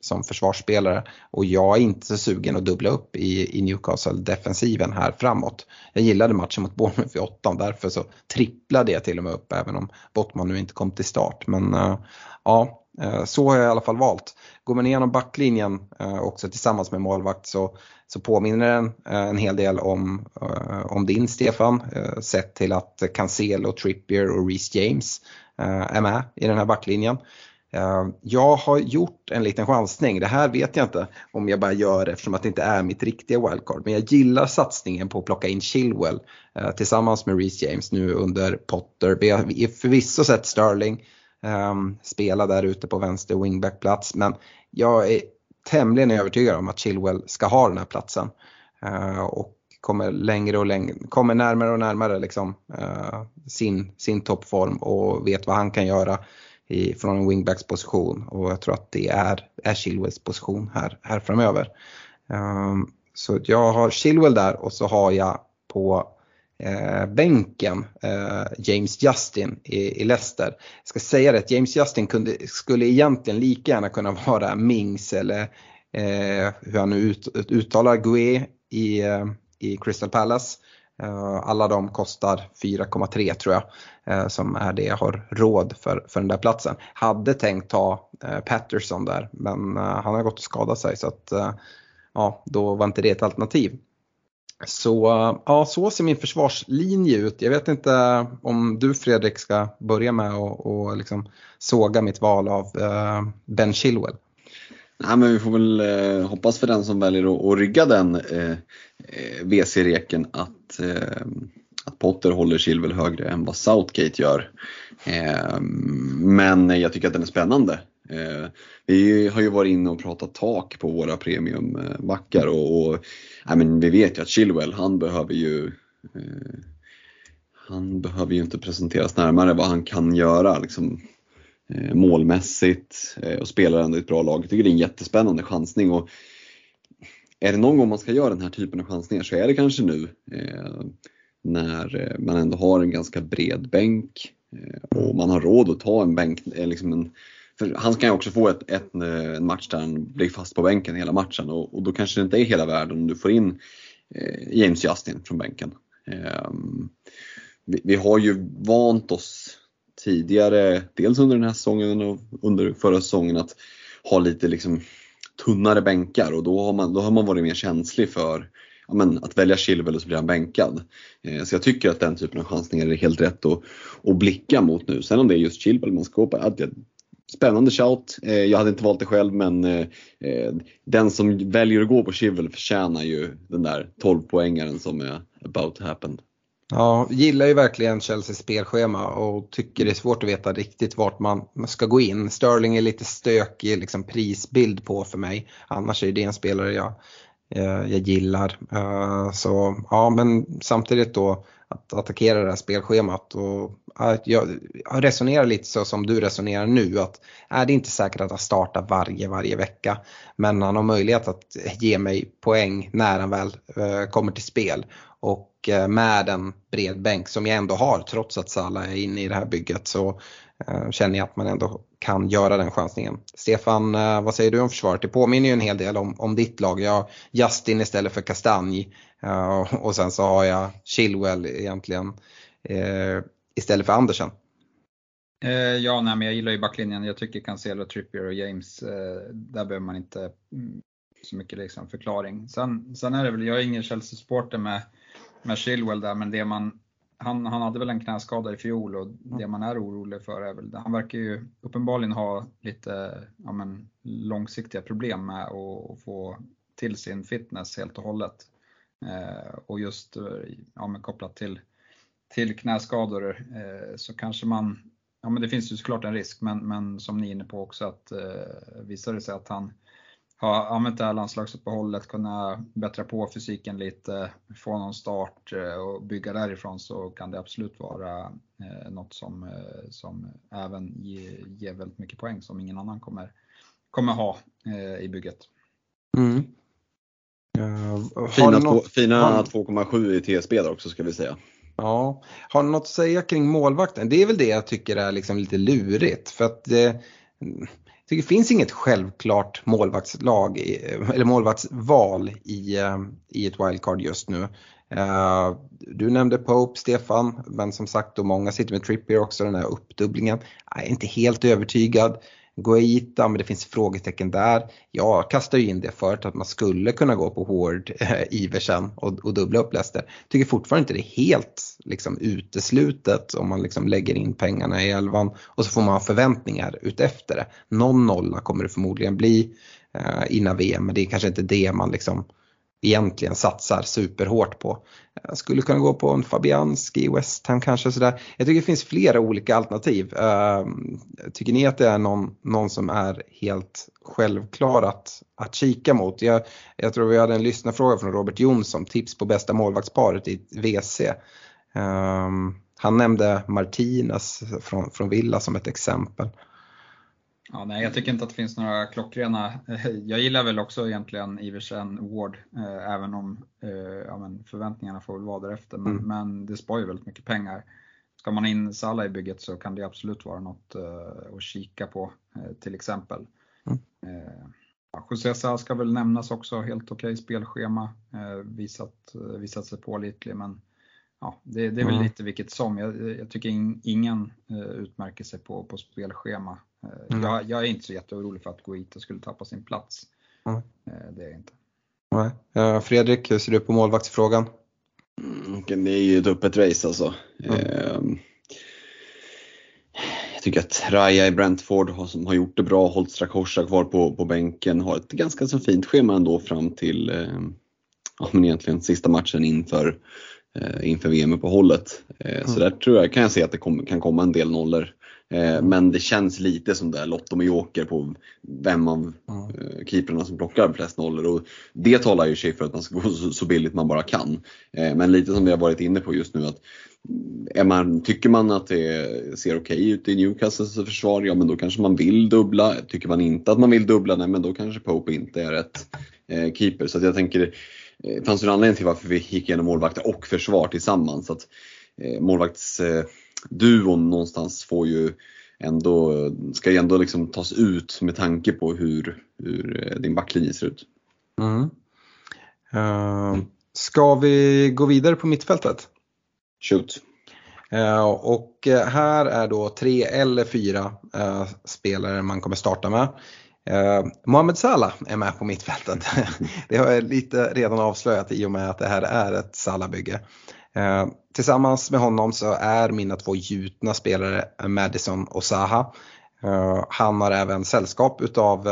som försvarsspelare. Och jag är inte så sugen att dubbla upp i Newcastle-defensiven här framåt. Jag gillade matchen mot Bournemouth i 8, därför så tripplade jag till och med upp, även om Bottman nu inte kom till start. Men ja, så har jag i alla fall valt. Går man igenom backlinjen också tillsammans med målvakt, så påminner den en hel del om din, Stefan. Sett till att Cancelo, Trippier och Reece James är med i den här backlinjen. Jag har gjort en liten chansning. Det här vet jag inte om jag bara gör det, eftersom att det inte är mitt riktiga wildcard. Men jag gillar satsningen på att plocka in Chilwell tillsammans med Reece James nu under Potter. Vi har förvisso sett Sterling spela där ute på vänster wingbackplats. Men jag är tämligen övertygad om att Chilwell ska ha den här platsen. Och kommer längre och längre, kommer närmare och närmare liksom, sin toppform och vet vad han kan göra från en wingbacks position. Och jag tror att det är Chilwells position här framöver. Så jag har Chilwell där, och så har jag på bänken James Justin i Leicester. Jag ska säga det, att James Justin skulle egentligen lika gärna kunna vara Mings eller hur han nu uttalar Gué i Crystal Palace. Alla de kostar 4,3 tror jag, som är det jag har råd för den där platsen. Hade tänkt ta Patterson där, men han har gått och skadat sig, så att ja, då var inte det ett alternativ. Så ja, så ser min försvarslinje ut. Jag vet inte om du, Fredrik, ska börja med och liksom såga mitt val av Ben Chilwell. Nej, men vi får väl hoppas för den som väljer att rygga den WC-reken att Potter håller Chilwell högre än vad Southgate gör. Men jag tycker att den är spännande. Vi har ju varit inne och pratat tak på våra premiumbackar, och nej, men vi vet ju att Chilwell, han behöver ju inte presenteras närmare vad han kan göra liksom, målmässigt, och spelar ändå ett bra lag. Jag tycker det är en jättespännande chansning, och är det någon gång man ska göra den här typen av chansningar så är det kanske nu, när man ändå har en ganska bred bänk, och man har råd att ta en bänk liksom en. För han kan ju också få en match där han blir fast på bänken hela matchen, och då kanske det inte är hela världen om du får in James Justin från bänken. Vi har ju vant oss tidigare, dels under den här säsongen och under förra säsongen, att ha lite liksom tunnare bänkar, och då har man varit mer känslig för att välja Chilwell, och så blir han bänkad. Så jag tycker att den typen av chansningar är helt rätt att blicka mot nu. Sen om det är just Chilwell man ska hoppa, spännande shout. Jag hade inte valt det själv, men den som väljer att gå på Chilwell förtjänar ju den där 12-poängaren som är about to happen. Ja, gillar ju verkligen Chelseas spelschema och tycker det är svårt att veta riktigt vart man ska gå in. Sterling är lite stökig liksom prisbild på för mig. Annars är det en spelare jag gillar. Så ja, men samtidigt då att attackera det här spelschemat, och jag resonerar lite så som du resonerar nu, att är det inte säkert att han startar varje vecka, men han har möjlighet att ge mig poäng när han väl kommer till spel, och med en bred bänk som jag ändå har trots att Salah är inne i det här bygget, så känner jag att man ändå kan göra den chansningen. Stefan, vad säger du om försvaret? Det påminner ju en hel del om ditt lag. Jag har Justin istället för Castagne, och sen så har jag Chilwell egentligen istället för Andersen. Ja, nej, men jag gillar ju backlinjen. Jag tycker Cancelo, Trippier och James, där behöver man inte så mycket liksom förklaring. Sen är det väl, jag är ingen Chelsea-supporter med Chilwell där, men det man... Han hade väl en knäskada i fjol, och det man är orolig för är väl, han verkar ju uppenbarligen ha lite långsiktiga problem med att få till sin fitness helt och hållet. Och just kopplat till knäskador, så kanske man, det finns ju såklart en risk, men som ni är inne på också, att visar det sig att han har använt det här landslagsuppehållet, kunna bättra på fysiken lite, få någon start och bygga därifrån, så kan det absolut vara något som även ger väldigt mycket poäng som ingen annan kommer ha i bygget. Mm. Fina 2,7 i TSB där också, ska vi säga. Ja, har du något att säga kring målvakten? Det är väl det jag tycker är liksom lite lurigt, för att det finns inget självklart målvaktslag eller målvaktsval i ett wildcard just nu. Du nämnde Pope, Stefan, men som sagt då många sitter med Trippier också, den här uppdubblingen. Jag är inte helt övertygad. Guaita, men det finns frågetecken där. Jag kastar ju in det förut att man skulle kunna gå på Ward, Iversen och dubbla upp Leicester. Tycker fortfarande inte det är helt liksom uteslutet om man liksom lägger in pengarna i elvan, och så får man förväntningar utefter det. Någon nolla kommer det förmodligen bli innan VM, men det är kanske inte det man liksom egentligen satsar superhårt på. Jag skulle kunna gå på en Fabianski i West Ham kanske sådär. Jag tycker det finns flera olika alternativ. Tycker ni att det är någon som är helt självklar att kika mot? Jag tror vi hade en lyssnarfråga från Robert Jonsson, tips på bästa målvaktsparet i VC. Han nämnde Martinez från Villa som ett exempel. Ja, nej, jag tycker inte att det finns några klockrena. Jag gillar väl också egentligen Iversen, Ward, även om förväntningarna får väl vara därefter. Men det sparar ju väldigt mycket pengar. Ska man in Salah i bygget så kan det absolut vara något att kika på, till exempel. José Sarr ska väl nämnas också, helt okej spelschema, visat sig pålitlig, men ja, det är väl lite vilket som. Jag tycker ingen utmärker sig på spelschema. Jag är inte så jätteorolig för att gå hit och skulle tappa sin plats. Det är jag inte. Fredrik, hur ser du på målvaktsfrågan? Det är ju ett öppet race alltså. Jag tycker att Raja i Brentford som har gjort det bra, hållit Strakosha kvar på bänken, har ett ganska så fint schema ändå fram till men egentligen sista matchen inför VM på hållet. Så där tror jag, kan jag se att det kan komma en del noller. Men det känns lite som där lotto med joker på vem av keeperna som plockar flest nollor. Och det talar ju sig för att man ska gå så billigt man bara kan. Men lite som vi har varit inne på just nu, att tycker man att det ser okej ut i Newcastles försvar, ja men då kanske man vill dubbla. Tycker man inte att man vill dubbla, nej, men då kanske Pope inte är rätt keeper. Så att jag tänker, det fanns ju en anledning till varför vi gick igenom målvakter och försvar tillsammans. Så att målvaktsduon någonstans får ju ändå, ska ju ändå liksom tas ut med tanke på hur din backlinje ser ut. Ska vi gå vidare på mittfältet? Shoot. Och här är då 3 eller 4 spelare man kommer starta med. Mohamed Salah är med på mittfältet. Det har jag lite redan avslöjat i och med att det här är ett Salah-bygge. Tillsammans med honom så är mina 2 gjutna spelare Madison och Saha. Han har även sällskap utav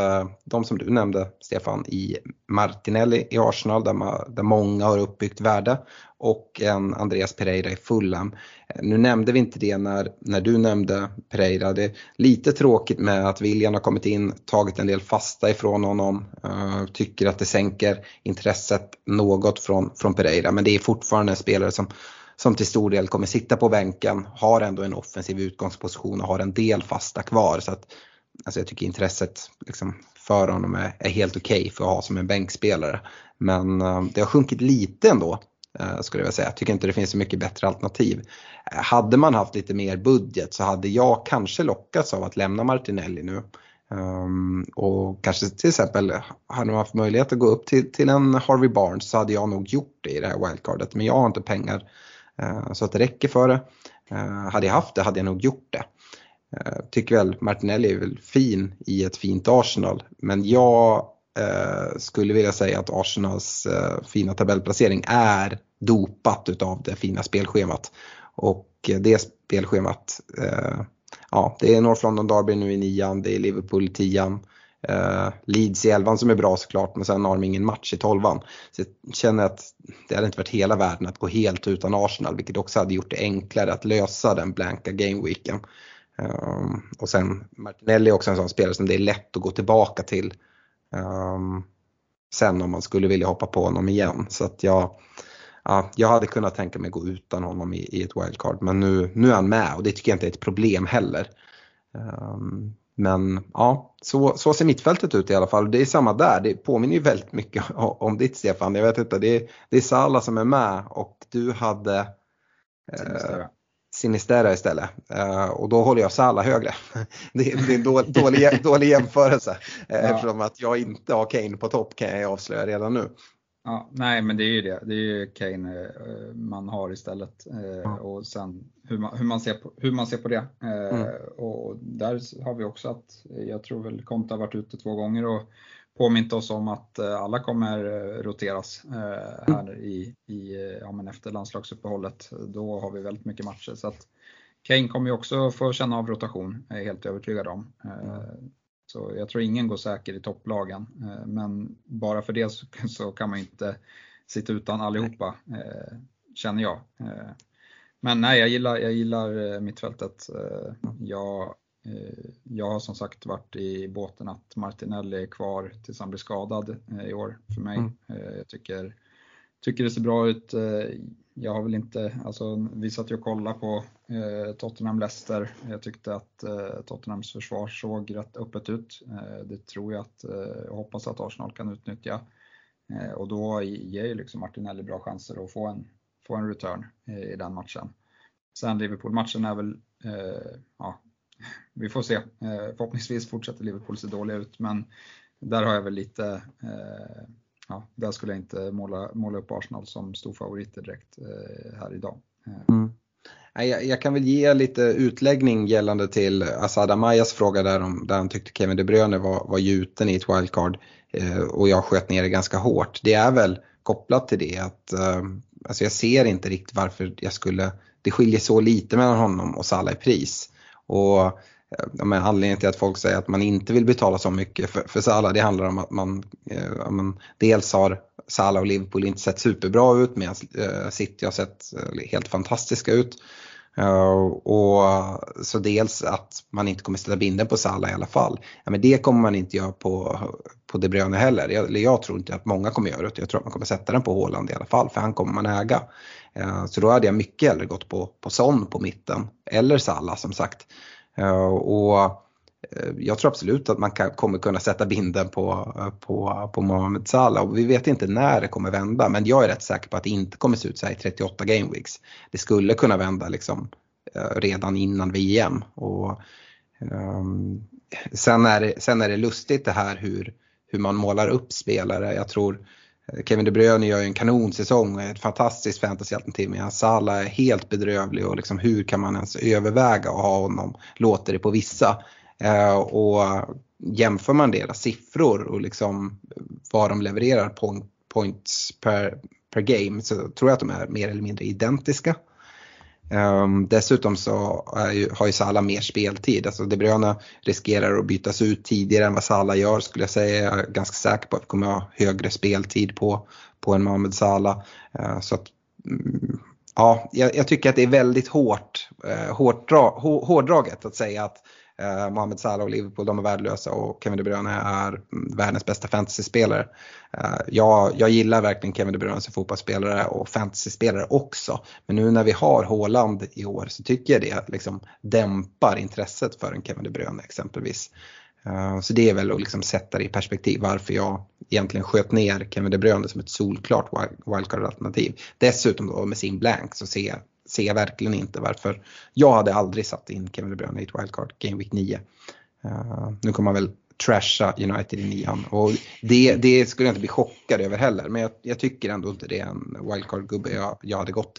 de som du nämnde, Stefan, i Martinelli i Arsenal där många har uppbyggt värde, och en Andreas Pereira i Fulham. Nu nämnde vi inte det när du nämnde Pereira. Det är lite tråkigt med att William har kommit in, tagit en del fasta ifrån honom, tycker att det sänker intresset något från Pereira, men det är fortfarande en spelare som till stor del kommer sitta på bänken, har ändå en offensiv utgångsposition och har en del fasta kvar. Så att, alltså jag tycker intresset liksom för honom är helt okej för att ha som en bänkspelare. Men det har sjunkit lite ändå, skulle jag säga. Jag tycker inte det finns så mycket bättre alternativ. Hade man haft lite mer budget så hade jag kanske lockats av att lämna Martinelli nu. Och kanske till exempel hade man haft möjlighet att gå upp till en Harvey Barnes, så hade jag nog gjort det i det här wildcardet. Men jag har inte pengar så att det räcker för det. Hade jag haft det hade jag nog gjort det. Tycker väl Martinelli är väl fin i ett fint Arsenal. Men jag skulle vilja säga att Arsenals fina tabellplacering är dopat utav det fina spelschemat. Och det spelschemat, det är North London Derby nu i 9:an, det är Liverpool i 10:an. Leeds i 11:an som är bra såklart, men sen har de ingen match i 12:an. Så jag känner att det hade inte varit hela världen att gå helt utan Arsenal, vilket också hade gjort det enklare att lösa den blanka gameweeken. Och sen Martinelli är också en sån spelare som det är lätt att gå tillbaka till sen om man skulle vilja hoppa på honom igen. Så att jag hade kunnat tänka mig gå utan honom i ett wildcard, men nu är han med och det tycker jag inte är ett problem heller. Men ja, så ser mittfältet ut i alla fall. Det är samma där, det påminner ju väldigt mycket om ditt, Stefan. Jag vet inte, det är Salah som är med och du hade Sinisterra istället. Och då håller jag Salah högre. Det är en dålig jämförelse. Eftersom att jag inte har Kane på topp kan jag avslöja redan nu. Ja, nej, men det är ju det. Det är ju Kane man har istället. Och sen hur man ser på det. Och där har vi också att jag tror väl Conte har varit ute 2 gånger och påminnt oss om att alla kommer roteras här men efter landslagsuppehållet. Då har vi väldigt mycket matcher. Så att Kane kommer ju också få känna av rotation, är jag helt övertygad om. Så jag tror ingen går säker i topplagen. Men bara för det så kan man inte sitta utan allihopa, känner jag. Men nej, jag gillar mittfältet. Jag har som sagt varit i båten att Martinelli är kvar tills han blir skadad i år för mig. Jag tycker det ser bra ut. Jag har väl inte, alltså vi satt ju och kollade på Tottenham-Leicester. Jag tyckte att Tottenhams försvar såg rätt öppet ut. Det tror jag att, jag hoppas att Arsenal kan utnyttja. Och då ger ju liksom Martinelli bra chanser att få en return i den matchen. Sen Liverpool-matchen är väl, ja, vi får se. Förhoppningsvis fortsätter Liverpool se dåliga ut, men där har jag väl lite... Ja, där skulle jag inte måla upp Arsenal som stor favoriter direkt här idag. Jag kan väl ge lite utläggning gällande till Asad Amayas fråga där han tyckte Kevin De Bruyne var gjuten i ett wildcard, och jag sköt ner det ganska hårt. Det är väl kopplat till det att alltså jag ser inte riktigt varför det skiljer så lite mellan honom och Salah i pris. Och men anledningen till att folk säger att man inte vill betala så mycket för Salah, det handlar om att man dels har Salah och Liverpool inte sett superbra ut, medan City har sett helt fantastiska ut, och så dels att man inte kommer ställa binden på Salah i alla fall. Ja, men det kommer man inte göra på De Bruyne heller. Jag tror inte att många kommer göra det. Jag tror att man kommer sätta den på Haaland i alla fall, för han kommer man äga. Så då hade jag mycket hellre gått på Son på mitten eller Salah som sagt. Och jag tror absolut att man kommer kunna sätta binden på Mohamed Salah, och vi vet inte när det kommer vända, men jag är rätt säker på att det inte kommer se ut så här i 38 gameweeks. Det skulle kunna vända liksom redan innan VM. Och sen är det lustigt det här hur man målar upp spelare. Jag tror Kevin De Bruyne gör ju en kanonsäsong och är ett fantastiskt fantasyalternativ, men Salah är helt bedrövlig, och liksom hur kan man ens överväga att ha honom, låter det på vissa. Och jämför man deras siffror och liksom vad de levererar points per game, så tror jag att de är mer eller mindre identiska. Dessutom så har ju Salah mer speltid. Alltså De Bruyne riskerar att bytas ut tidigare än vad Salah gör, skulle jag säga. Jag är ganska säker på att det kommer ha högre speltid på en Mohamed Salah. Så att, ja, jag tycker att det är väldigt hårdraget att säga att Mohamed Salah och Liverpool, de är värdelösa, och Kevin De Bruyne är världens bästa fantasyspelare. Jag gillar verkligen Kevin De Bruyne som fotbollsspelare och fantasyspelare också, men nu när vi har Haaland i år så tycker jag det liksom dämpar intresset för en Kevin De Bruyne exempelvis. Så det är väl att liksom sätta det i perspektiv varför jag egentligen sköt ner Kevin De Bruyne som ett solklart wildcard-alternativ. Dessutom då med sin blank så ser jag verkligen inte varför. Jag hade aldrig satt in Kevin De Bruyne i ett wildcard Game Week 9. Nu kommer man väl trasha United i 9, och det skulle jag inte bli chockad över heller, men jag tycker ändå inte det är en wildcard-gubbe jag hade gått.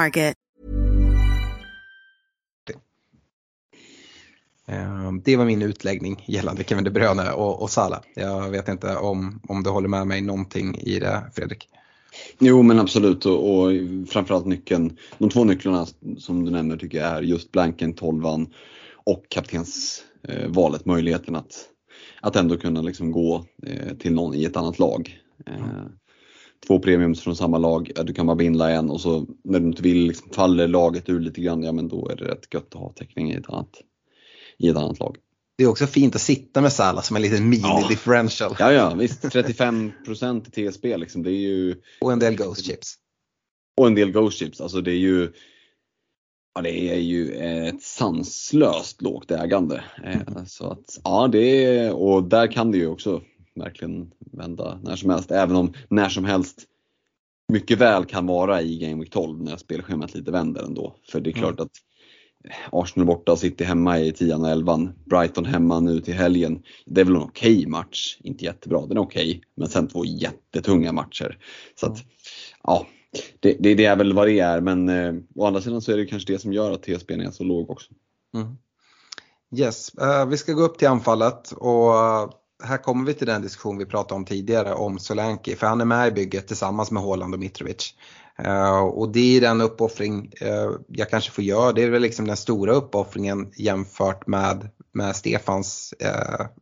Det var min utläggning gällande Kevin De Bruyne och Salah. Jag vet inte om du håller med mig någonting i det, Fredrik. Jo, men absolut, och framförallt nyckeln. De två nycklarna som du nämner tycker jag är just blanken, 12:an och kaptensvalet, möjligheten att ändå kunna liksom gå till någon i ett annat lag. Två premiums från samma lag, du kan bara binda en, och så när du inte vill liksom, faller laget ur lite grann, ja men då är det rätt gött att ha täckning i ett annat lag. Det är också fint att sitta med Salah som en liten mini-differential. Ja, ja, visst. 35% i TSB liksom, det är ju... Och en del ghost chips. Och en del ghost chips, alltså det är ju... Ja, det är ju ett sanslöst lågt ägande. Så att, ja, det är... Och där kan det ju också verkligen vända när som helst. Även om när som helst mycket väl kan vara i Game Week 12 när spelschemat lite vänder ändå. För det är klart att Arsenal borta, City hemma i 10:an och 11:an, Brighton hemma nu till helgen. Det är väl en okej match, inte jättebra, den är okej, men sen två jättetunga matcher. Så att, ja, det är väl vad det är. Men å andra sidan så är det kanske det som gör att TSB:n är så låg också. Yes, vi ska gå upp till anfallet. Och här kommer vi till den diskussion vi pratade om tidigare om Solanke, för han är med i bygget tillsammans med Haaland och Mitrovic. Och det är den uppoffring jag kanske får göra. Det är väl liksom den stora uppoffringen jämfört med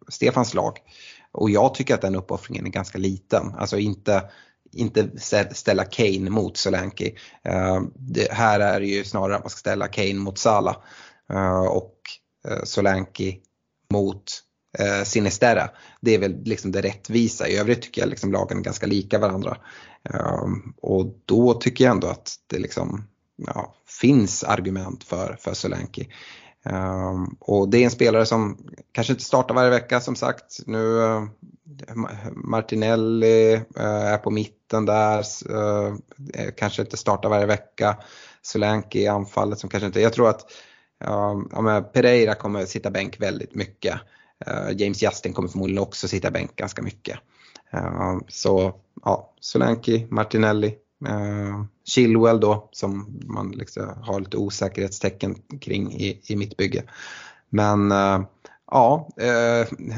Stefans lag. Och jag tycker att den uppoffringen är ganska liten. Alltså inte ställa Kane mot Solanke. Det här är det ju snarare att man ska ställa Kane mot Salah. Och Solanke mot Sinisterra. Det är väl liksom det rättvisa. I övrigt tycker jag liksom lagen är ganska lika varandra. Och då tycker jag ändå att det liksom, ja, finns argument för Solanke. Och det är en spelare som kanske inte startar varje vecka, som sagt. Nu Martinelli är på mitten där, kanske inte startar varje vecka. Solanke i anfallet som kanske inte... Jag tror att Pereira kommer sitta bänk väldigt mycket. James Justin kommer förmodligen också sitta bänk ganska mycket. Så ja, Solanke, Martinelli, Chilwell då, som man liksom har lite osäkerhetstecken kring i mitt bygge. Men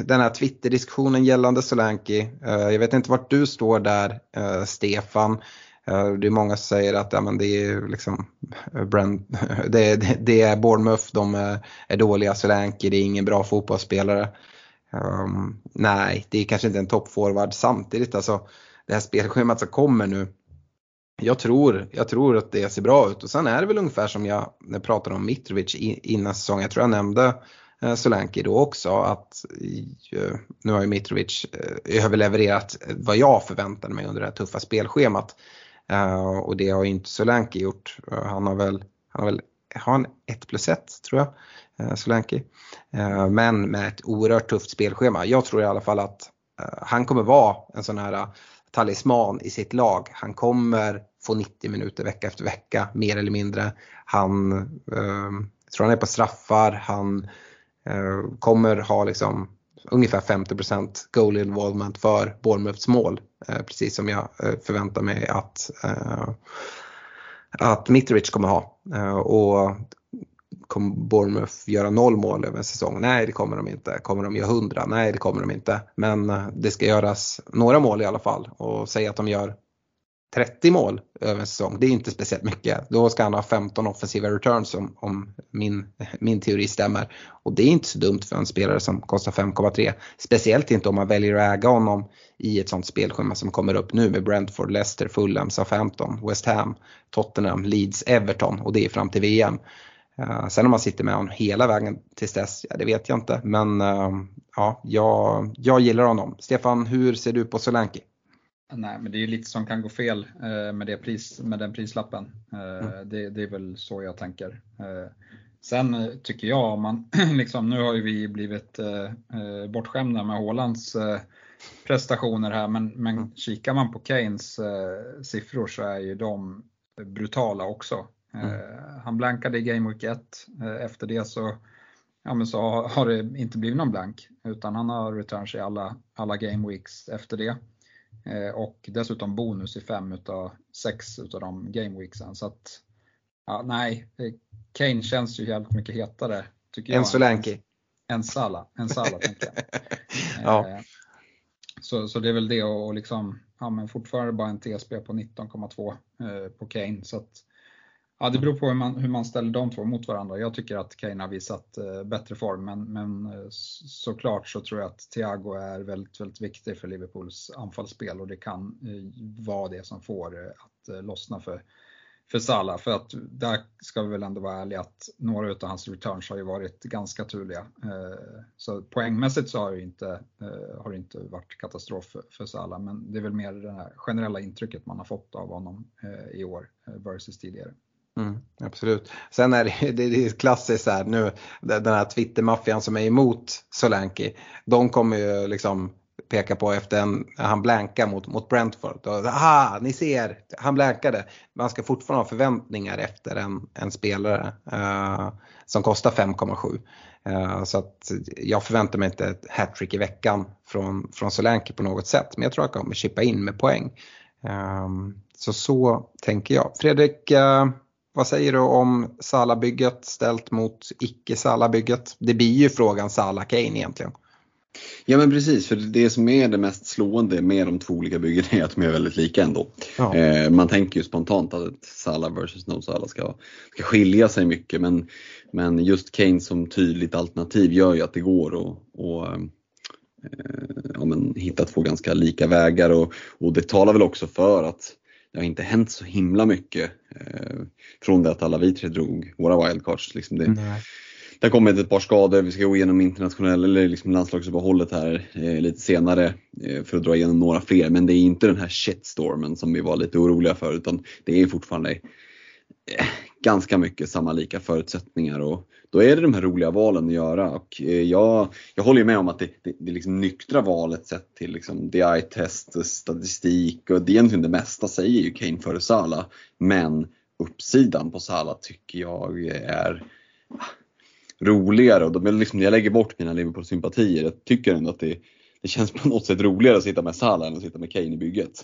den här Twitter-diskussionen gällande Solanke, jag vet inte vart du står där, Stefan. Det är många som säger att ja, men det är liksom det är Bournemouth, de är dåliga, Solanke, det är ingen bra fotbollsspelare. Nej, det är kanske inte en toppforward. Samtidigt, alltså, det här spelschemat som kommer nu, jag tror att det ser bra ut. Och sen är det väl ungefär som jag pratade om Mitrovic innan säsongen. Jag tror jag nämnde Solanke då också, att nu har ju Mitrovic överlevererat vad jag förväntade mig under det här tuffa spelschemat. Och det har ju inte Solanke gjort. Han har 1+1 tror jag, Solanke. Men med ett oerhört tufft spelschema. Jag tror i alla fall att han kommer vara en sån här talisman i sitt lag. Han kommer få 90 minuter vecka efter vecka, mer eller mindre. Han tror han är på straffar. Han kommer ha liksom ungefär 50% goal involvement för Bournemouths mål. Precis som jag förväntar mig att Mitrovic kommer ha. Och kommer Bournemouth göra 0 mål över en säsong? Nej, det kommer de inte. Kommer de göra 100? Nej, det kommer de inte. Men det ska göras några mål i alla fall. Och säga att de gör 30 mål över en säsong, det är inte speciellt mycket. Då ska han ha 15 offensiva returns om min teori stämmer. Och det är inte så dumt för en spelare som kostar 5,3. Speciellt inte om man väljer att äga honom i ett sånt spelschema som kommer upp nu med Brentford, Leicester, Fulham, Southampton, West Ham, Tottenham, Leeds, Everton. Och det är fram till VM. Sen om man sitter med honom hela vägen tills dess, det vet jag inte. Men jag gillar honom. Stefan, hur ser du på Solanke? Nej, men det är ju lite som kan gå fel med den prislappen. Det är väl så jag tänker. Sen tycker jag, man, liksom, nu har ju vi blivit bortskämda med Haalands prestationer här. Men kikar man på Kanes siffror så är ju de brutala också. Han blankade i Game Week 1. Efter det så... Ja, men så har det inte blivit någon blank, utan han har returns i alla Game Weeks efter det. Och dessutom bonus i 5 av 6 av de gameweeksen. Så att, ja, nej, Kane känns ju jävligt mycket hetare, tycker jag. En Solanke. En Salah tänker jag. Ja. Så det är väl det, och liksom, ja, men fortfarande bara en TSB på 19,2 på Kane. Så att, ja, det beror på hur man ställer de två mot varandra. Jag tycker att Kane har visat bättre form. Men såklart så tror jag att Thiago är väldigt, väldigt viktig för Liverpools anfallsspel. Och det kan vara det som får att lossna för, för Salah. För att där ska vi väl ändå vara ärliga att några utav hans returns har ju varit ganska turliga. Så poängmässigt så har det inte varit katastrof för Salah. Men det är väl mer det här generella intrycket man har fått av honom i år versus tidigare. Mm, absolut. Sen är det är klassiskt här nu, den här Twitter-maffian som är emot Solanke. De kommer ju liksom peka på efter han blankar mot Brentford. Aha, ni ser, han blankade. Man ska fortfarande ha förväntningar efter en spelare som kostar 5,7. Så att jag förväntar mig inte ett hattrick i veckan från Solanke på något sätt. Men jag tror att jag kommer chippa in med poäng. Så tänker jag. Fredrik, vad säger du om Salah-bygget ställt mot icke-Salah-bygget? Det blir ju frågan Salah-Kane egentligen. Ja men precis, för det som är det mest slående med de två olika byggen är att de är väldigt lika ändå. Ja. Man tänker ju spontant att Salah versus no Salah ska skilja sig mycket. Men just Kane som tydligt alternativ gör ju att det går att hitta två ganska lika vägar. Och det talar väl också för att det har inte hänt så himla mycket från det att alla vi tre drog våra wildcards. Liksom det. Nej. Det har kommit ett par skador, vi ska gå igenom internationella eller liksom landslagsuppehållet här lite senare för att dra igenom några fler. Men det är inte den här shitstormen som vi var lite oroliga för, utan det är fortfarande ganska mycket samma lika förutsättningar. Och då är det de här roliga valen att göra. Och jag håller ju med om att det liksom nyktra valet sett till liksom DI-test, statistik och det är egentligen det mesta säger ju Kane före Salah. Men uppsidan på Salah tycker jag är roligare och liksom, jag lägger bort mina Liverpool-sympatier. Jag tycker ändå att det känns på något sätt roligare att sitta med Salah än att sitta med Kane i bygget.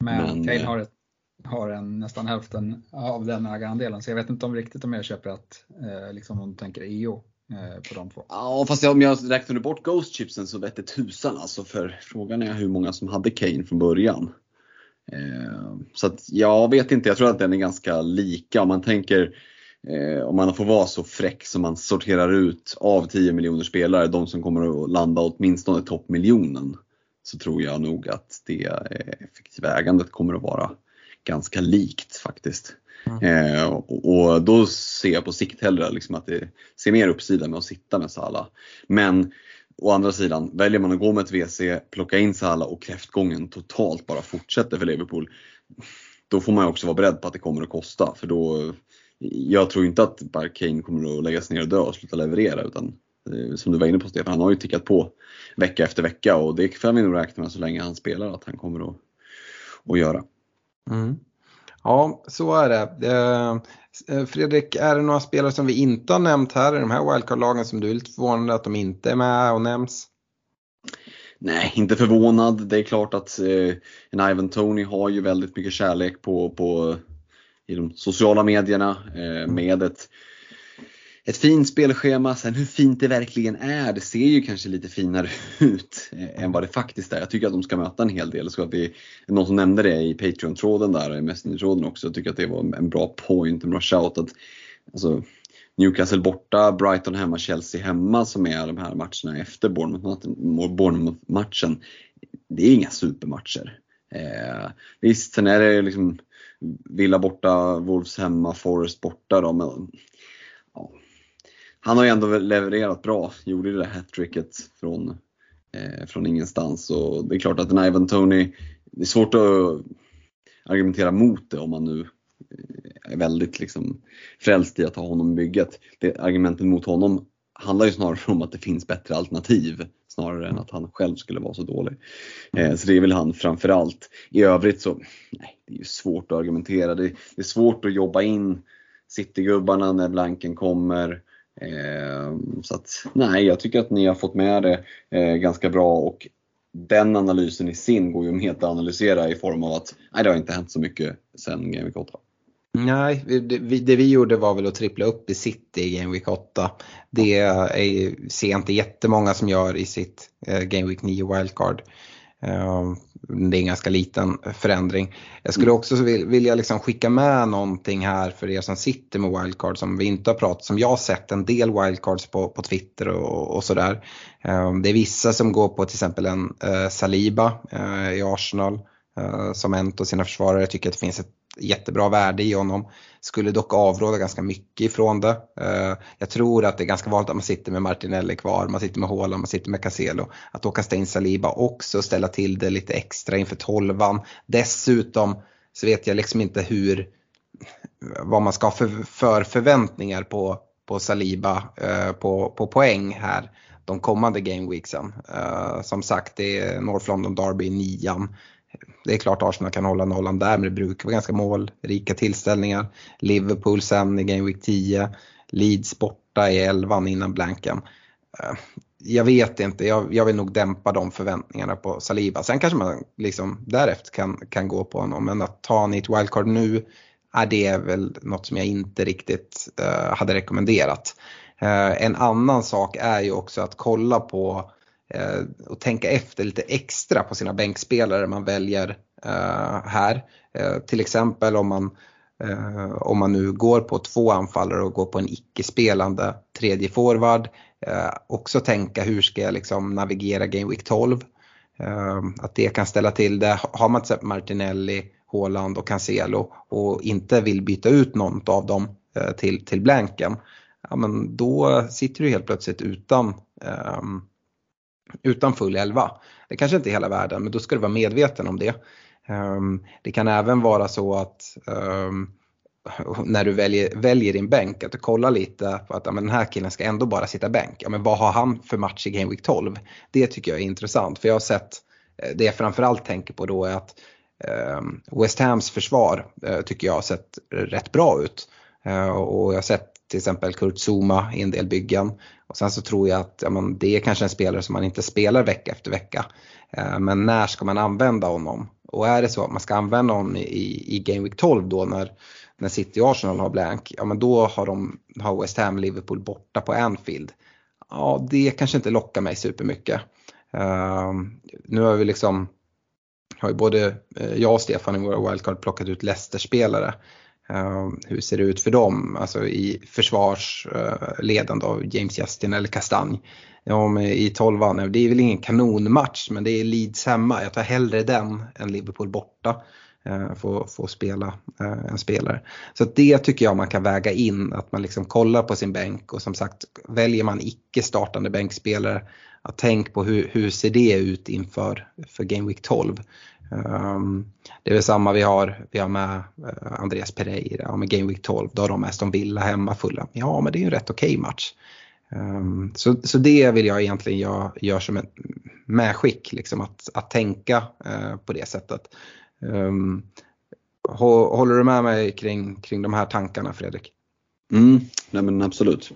Men Kane har en nästan hälften av den ägarandelen, så jag vet inte om riktigt om jag köper att liksom om du tänker EO på de två. Ja, fast om jag räknade bort Ghost Chipsen så vet det tusan alltså, för frågan är hur många som hade Kane från början. Så att jag vet inte, jag tror att den är ganska lika om man tänker. Om man får vara så fräck som man sorterar ut av 10 miljoner spelare, de som kommer att landa åtminstone toppmiljonen, så tror jag nog att det effektiva ägandet kommer att vara ganska likt faktiskt. Och då ser jag på sikt hellre liksom att det ser mer uppsida med att sitta med Salah. Men å andra sidan, väljer man att gå med ett WC, plocka in Salah och kräftgången totalt bara fortsätter för Liverpool, då får man också vara beredd på att det kommer att kosta. För då, jag tror inte att bara Kane kommer att läggas ner och dö och sluta leverera, utan som du var inne på Stefan, han har ju tickat på vecka efter vecka och det kan vi nog räkna med så länge han spelar att han kommer att göra. Mm. Ja, så är det. Fredrik, är det några spelare som vi inte har nämnt här i de här wildcard-lagen som du är lite förvånad att de inte är med och nämns? Nej, inte förvånad. Det är klart att en Ivan Toney har ju väldigt mycket kärlek i de sociala medierna med ett fint spelschema. Sen hur fint det verkligen är, det ser ju kanske lite finare ut än vad det faktiskt är. Jag tycker att de ska möta en hel del. Så att någon som nämnde det i Patreon-tråden där, i Messenger-tråden också, jag tycker att det var en bra point, en bra shout att, alltså, Newcastle borta, Brighton hemma, Chelsea hemma, som är de här matcherna efter Bournemouth-matchen. Det är inga supermatcher. Visst, sen är det liksom Villa borta, Wolves hemma, Forest borta då, men ja. Han har ju ändå levererat bra. Gjorde det där hattricket från ingenstans. Och det är klart att en Ivan Toney, det är svårt att argumentera mot det om man nu är väldigt liksom frälst i att ha honom i bygget. Argumenten mot honom handlar ju snarare om att det finns bättre alternativ snarare än att han själv skulle vara så dålig. Så det är väl han framförallt. I övrigt så, nej, det är ju svårt att argumentera. Det är svårt att jobba in Citygubbarna när blanken kommer. Så att, nej, jag tycker att ni har fått med det ganska bra. Och den analysen i sin går ju med att analysera i form av att nej, det har inte hänt så mycket sen Game Week 8. Nej, det vi gjorde var väl att trippla upp i City i Game Week 8. Det ser inte jättemånga som gör i sitt Game Week 9 wildcard. Det är en ganska liten förändring. Jag skulle också vilja liksom skicka med någonting här för er som sitter med wildcard som vi inte har pratat, som jag har sett en del wildcards på Twitter och sådär. Det är vissa som går på till exempel en Saliba i Arsenal som en av sina försvarare. Jag tycker att det finns ett jättebra värde i honom. Skulle dock avråda ganska mycket ifrån det. Jag tror att det är ganska vanligt att man sitter med Martinelli kvar, man sitter med Haaland, man sitter med Cancelo, att då kasta in Saliba också och ställa till det lite extra inför 12:an. Dessutom så vet jag liksom inte hur, vad man ska ha för förväntningar på Saliba på poäng här de kommande gameweeksen. Som sagt, det är North London Derby 9:an. Det är klart Arsenal kan hålla nollan där, men det brukar vara ganska målrika tillställningar. Liverpool sen i gameweek 10, Leeds borta i 11:an innan blanken. Jag vet inte, jag vill nog dämpa de förväntningarna på Saliba. Sen kanske man liksom därefter kan gå på honom, men att ta han i ett wildcard nu, det är väl något som jag inte riktigt hade rekommenderat. En annan sak är ju också att kolla på och tänka efter lite extra på sina bänkspelare man väljer här. Till exempel om man nu går på 2 anfallare och går på en icke-spelande 3:e forward. Också tänka hur ska jag liksom navigera Game Week 12. Att det kan ställa till det. Har man till exempel Martinelli, Haaland och Cancelo och inte vill byta ut något av dem till blanken, ja, men då sitter du helt plötsligt utan full 11. Det kanske inte är hela världen, men då ska du vara medveten om det. Det kan även vara så att när du väljer din bänk, att du kollar lite på att den här killen ska ändå bara sitta bänk. Ja, men vad har han för match i Game Week 12? Det tycker jag är intressant, för jag har sett, det jag framförallt tänker på då är att West Hams försvar tycker jag har sett rätt bra ut. Och jag har sett till exempel Kurt Zouma i en del byggen. Och sen så tror jag att det är kanske en spelare som man inte spelar vecka efter vecka. Men när ska man använda honom? Och är det så att man ska använda honom i Game Week 12 då, när City och Arsenal har blank, ja men då har West Ham Liverpool borta på Anfield. Ja, det kanske inte lockar mig supermycket. Nu har vi liksom, har ju både jag och Stefan i våra wildcard plockat ut Leicester-spelare. Hur ser det ut för dem? Alltså i försvarsleden av James Justin eller Castagne. I 12:an, det är väl ingen kanonmatch, men det är Leeds hemma. Jag tar hellre den än Liverpool borta för att spela en spelare. Så det tycker jag man kan väga in, att man liksom kollar på sin bänk. Och som sagt, väljer man icke-startande bänkspelare, att tänk på hur ser det ut inför Game Week 12. Det är väl samma vi har med Andreas Pereira, med Game Week 12. Då har de mest Villa hemma fulla. Ja, men det är ju en rätt okej match. Så det vill jag egentligen göra som en medskick, liksom att tänka på det sättet. Håller du med mig kring de här tankarna, Fredrik? Nej men absolut.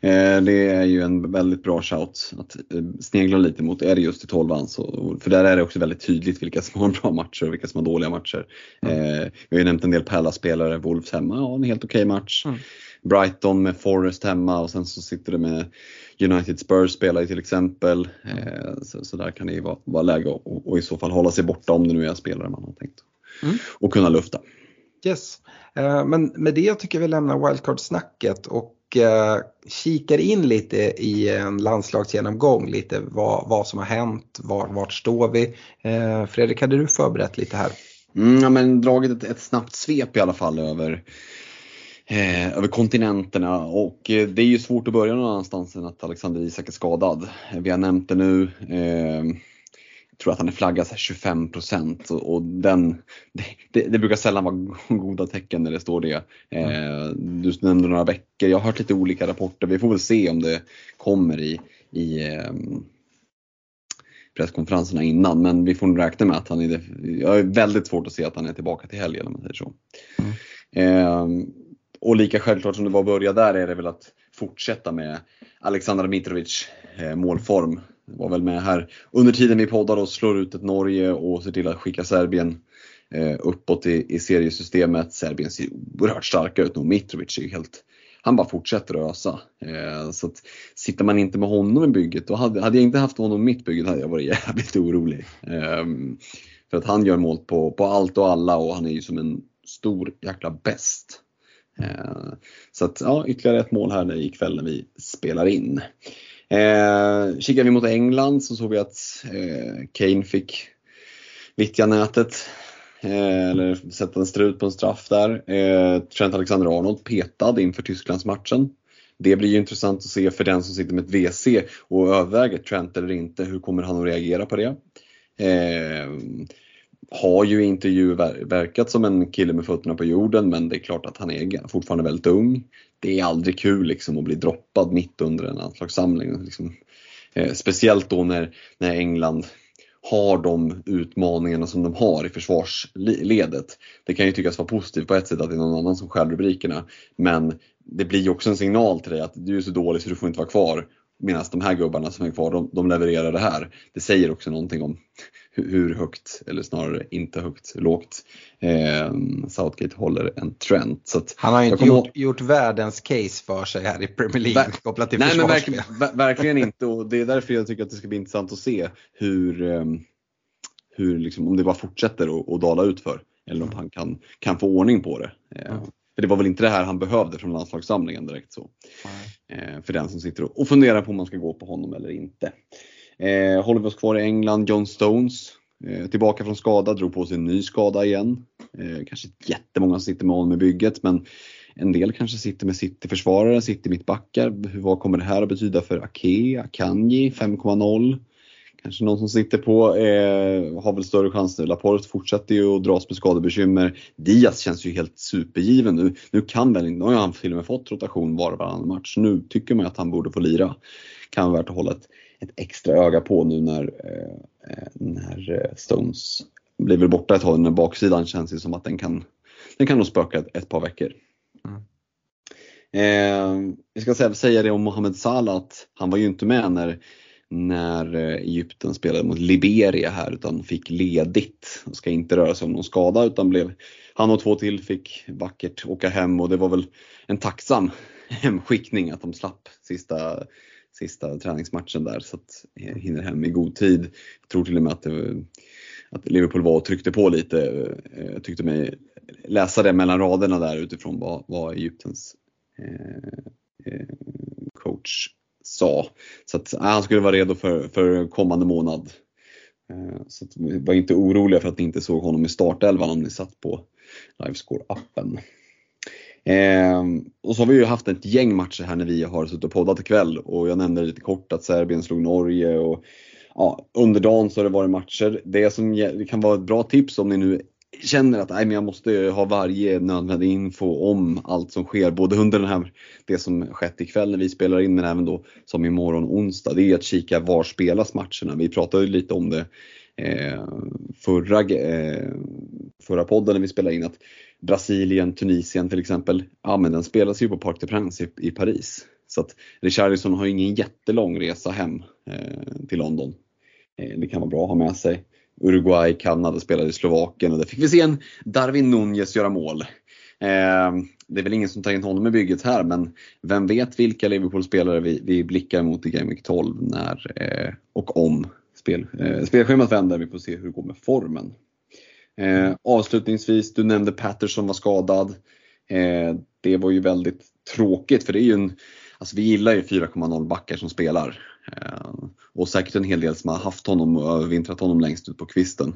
Det är ju en väldigt bra shout att snegla lite mot. Är det just i 12:an, så, för där är det också väldigt tydligt vilka som har bra matcher och vilka som har dåliga matcher. Vi har ju nämnt en del Palace-spelare, Wolves hemma, ja, en helt okej match. Brighton med Forest hemma, och sen så sitter det med United Spurs-spelare till exempel. Så där kan det ju vara läge och i så fall hålla sig borta om det nu är spelare man har tänkt. Och kunna lufta. Yes. Men med det tycker jag vi lämnar wildcard-snacket och kikar in lite i en landslagsgenomgång, lite vad som har hänt, vart står vi. Fredrik, hade du förberett lite här? Ja, men dragit ett snabbt svep i alla fall över kontinenterna, och det är ju svårt att börja någon annanstans än att Alexander Isak är skadad. Vi har nämnt det nu. Jag tror att han är flaggad 25%, och det brukar sällan vara goda tecken när det står det. Du nämnde några veckor. Jag har hört lite olika rapporter. Vi får väl se om det kommer i presskonferenserna innan. Men vi får nog räkna med att han är... Jag är väldigt svårt att se att han är tillbaka till helgen, om man säger så. Och lika självklart som det var att börja där, är det väl att fortsätta med Alexander Mitrovic målform. Var väl med här under tiden vi poddar och slår ut ett Norge och ser till att skicka Serbien uppåt i seriesystemet. Serbien ser oerhört starka ut nu. Mitrovic är ju helt... Han bara fortsätter rösa. Så att, sitter man inte med honom i bygget, då hade jag inte haft honom i mitt bygget, hade jag varit jävligt orolig. För att han gör mål på allt och alla, och han är ju som en stor jäkla bäst. Så att ja, ytterligare ett mål här ikväll när vi spelar in. Kikar vi mot England, så såg vi att Kane fick viktiga nätet, eller sätta en strut på en straff där. Trent Alexander-Arnold petad inför Tysklandsmatchen. Det blir ju intressant att se för den som sitter med ett VC och överväger Trent eller inte. Hur kommer han att reagera på det? Har ju intervju verkat som en kille med fötterna på jorden, men det är klart att han är fortfarande väldigt ung. Det är aldrig kul liksom att bli droppad mitt under en anslagssamling liksom. Speciellt då när England har de utmaningarna som de har i försvarsledet. Det kan ju tyckas vara positivt på ett sätt att det är någon annan som skär rubrikerna, men det blir ju också en signal till dig att du är så dålig så du får inte vara kvar. Medan de här gubbarna som är kvar, de levererar det här. Det säger också någonting om hur högt, eller snarare inte högt, lågt Southgate håller en trend. Så att han har ju inte gjort världens case för sig här i Premier League kopplat till försvarsspel. Nej, men verkligen inte. Och det är därför jag tycker att det ska bli intressant att se hur liksom, om det bara fortsätter att dala ut för, eller om han kan få ordning på det. För det var väl inte det här han behövde från landslagssamlingen direkt så. För den som sitter och funderar på om man ska gå på honom eller inte. Håller vi oss kvar i England. John Stones tillbaka från skada, drog på sig en ny skada igen. Kanske jättemånga sitter med honom i bygget, men en del kanske sitter med City-försvarare, City-mittbackar. Vad kommer det här att betyda för Ake, Akanji, 5,0? Kanske någon som sitter på har väl större chans nu. Laporte fortsätter ju att dras med skadebekymmer. Diaz känns ju helt supergiven nu. Nu kan väl inte, nu har han till och med fått rotation var och varannan match. Nu tycker man att han borde få lira. Kan vara värt att hålla ett extra öga på nu när Stones blir väl borta ett tag. När baksidan känns det som att den kan nog spöka ett par veckor. Jag ska säga det om Mohamed Salah att han var ju inte med när Egypten spelade mot Liberia här, utan fick ledigt och ska inte röra sig om någon skada, utan blev han och två till fick vackert åka hem, och det var väl en tacksam hemskickning att de slapp sista träningsmatchen där, så att hinner hem i god tid. Jag tror till och med att Liverpool var och tryckte på lite. Jag tyckte mig läsa det mellan raderna där utifrån vad Egyptens coach sa. Så att han skulle vara redo för kommande månad. Så att vi var inte oroliga för att ni inte såg honom i startelvan om ni satt på Livescore-appen. Och så har vi ju haft ett gäng matcher här när vi har suttit och poddat ikväll. Och jag nämnde lite kort att Serbien slog Norge. Och ja, under dagen så har det varit matcher. Det kan vara ett bra tips om ni nu känner att men jag måste ha varje nödvändig info om allt som sker, både under det som skett ikväll när vi spelar in, men även då som imorgon onsdag. Det är att kika var spelas matcherna. Vi pratade ju lite om det förra podden när vi spelade in, att Brasilien, Tunisien till exempel, men den spelas ju på Parc des Princes i Paris. Så att Richarlison har ju ingen jättelång resa hem till London. Det kan vara bra att ha med sig. Uruguay, Kanada spelade i Slovakien, och där fick vi se en Darwin Núñez göra mål. Det är väl ingen som tar in honom i bygget här, men vem vet vilka Liverpool-spelare vi blickar mot i Game Week 12 när och om spelschemat vänder. Vi får se hur det går med formen. Avslutningsvis, du nämnde Patterson var skadad. Det var ju väldigt tråkigt, för det är ju vi gillar ju 4,0 backar som spelar. Och säkert en hel del som har haft honom och övervintrat honom längst ut på kvisten.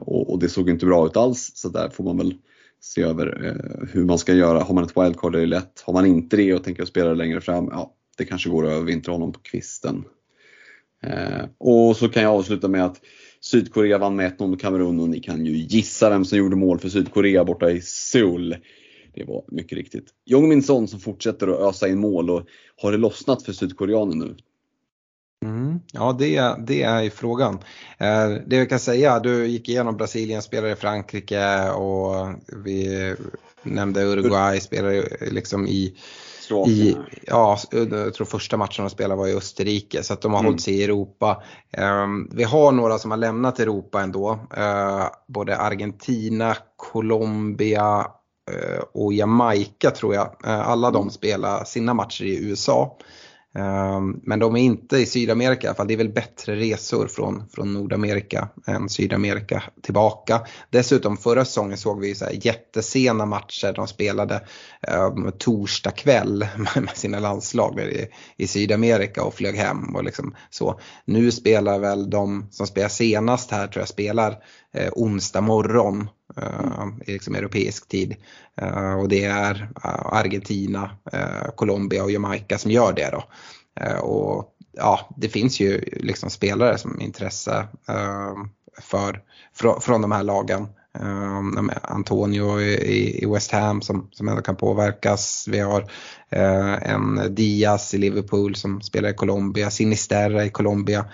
Och det såg inte bra ut alls. Så där får man väl se över hur man ska göra. Har man ett wildcard är det lätt. Har man inte det och tänker att spela längre fram, det kanske går att övervintra honom på kvisten. Och så kan jag avsluta med att Sydkorea vann med 1-0 mot Kamerun. Och ni kan ju gissa vem som gjorde mål för Sydkorea borta i Seoul. Det var mycket riktigt Jongmin Son som fortsätter att ösa in mål. Och har det lossnat för sydkoreanen nu? Ja, det är ju frågan. Det jag kan säga, du gick igenom Brasilien, spelare i Frankrike, och vi nämnde Uruguay, spelare liksom jag tror första matchen de spelade var i Österrike, så att de har hållit sig i Europa. Vi har några som har lämnat Europa ändå, både Argentina, Colombia och Jamaica tror jag. Alla de spelar sina matcher i USA, men de är inte i Sydamerika i alla fall. Det är väl bättre resor från Nordamerika än Sydamerika tillbaka. Dessutom förra säsongen såg vi så här jättesena matcher. De spelade torsdag kväll med sina landslag i Sydamerika och flög hem och liksom så. Nu spelar väl de som spelar senast här, tror jag, spelar onsdag morgon liksom europeisk tid. Och det är Argentina, Colombia och Jamaica som gör det då. Och ja, det finns ju liksom spelare som intresse från de här lagen. Antonio i West Ham som ändå kan påverkas. Vi har en Diaz i Liverpool som spelar i Colombia, Sinisterra i Colombia.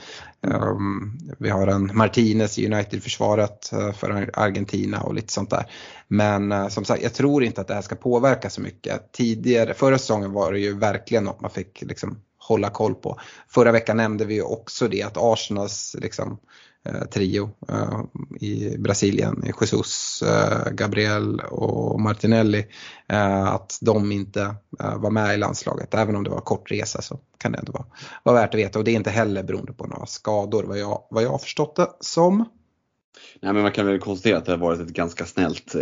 Vi har en Martinez i United-försvaret för Argentina och lite sånt där. Men som sagt, jag tror inte att det här ska påverka så mycket. Tidigare, förra säsongen var det ju verkligen något man fick liksom hålla koll på. Förra veckan nämnde vi ju också det att Arsenals liksom trio i Brasilien, Jesus, Gabriel och Martinelli, att de inte var med i landslaget. Även om det var kort resa så kan det ändå vara värt att veta. Och det är inte heller beroende på några skador vad jag har förstått det som. Nej, men man kan väl konstatera att det har varit ett ganska snällt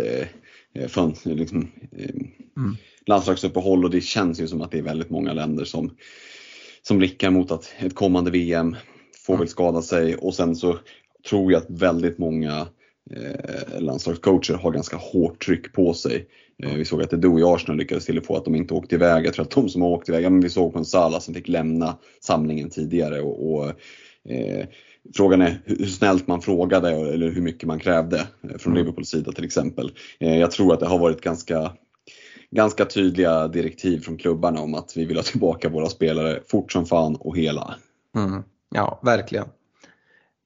landslagsuppehåll. Och det känns ju som att det är väldigt många länder som blickar mot att ett kommande VM får väl skada sig. Och sen så tror jag att väldigt många landslagscoacher har ganska hårt tryck på sig. Vi såg att Edu i Arsenal lyckades till och få att de inte åkte iväg. Jag tror att de som har åkt iväg, men vi såg på en Salah som fick lämna samlingen tidigare. Och frågan är hur snällt man frågade eller hur mycket man krävde från Liverpools sida till exempel. Jag tror att det har varit ganska tydliga direktiv från klubbarna om att vi vill ha tillbaka våra spelare fort som fan och hela. Mm. Ja, verkligen.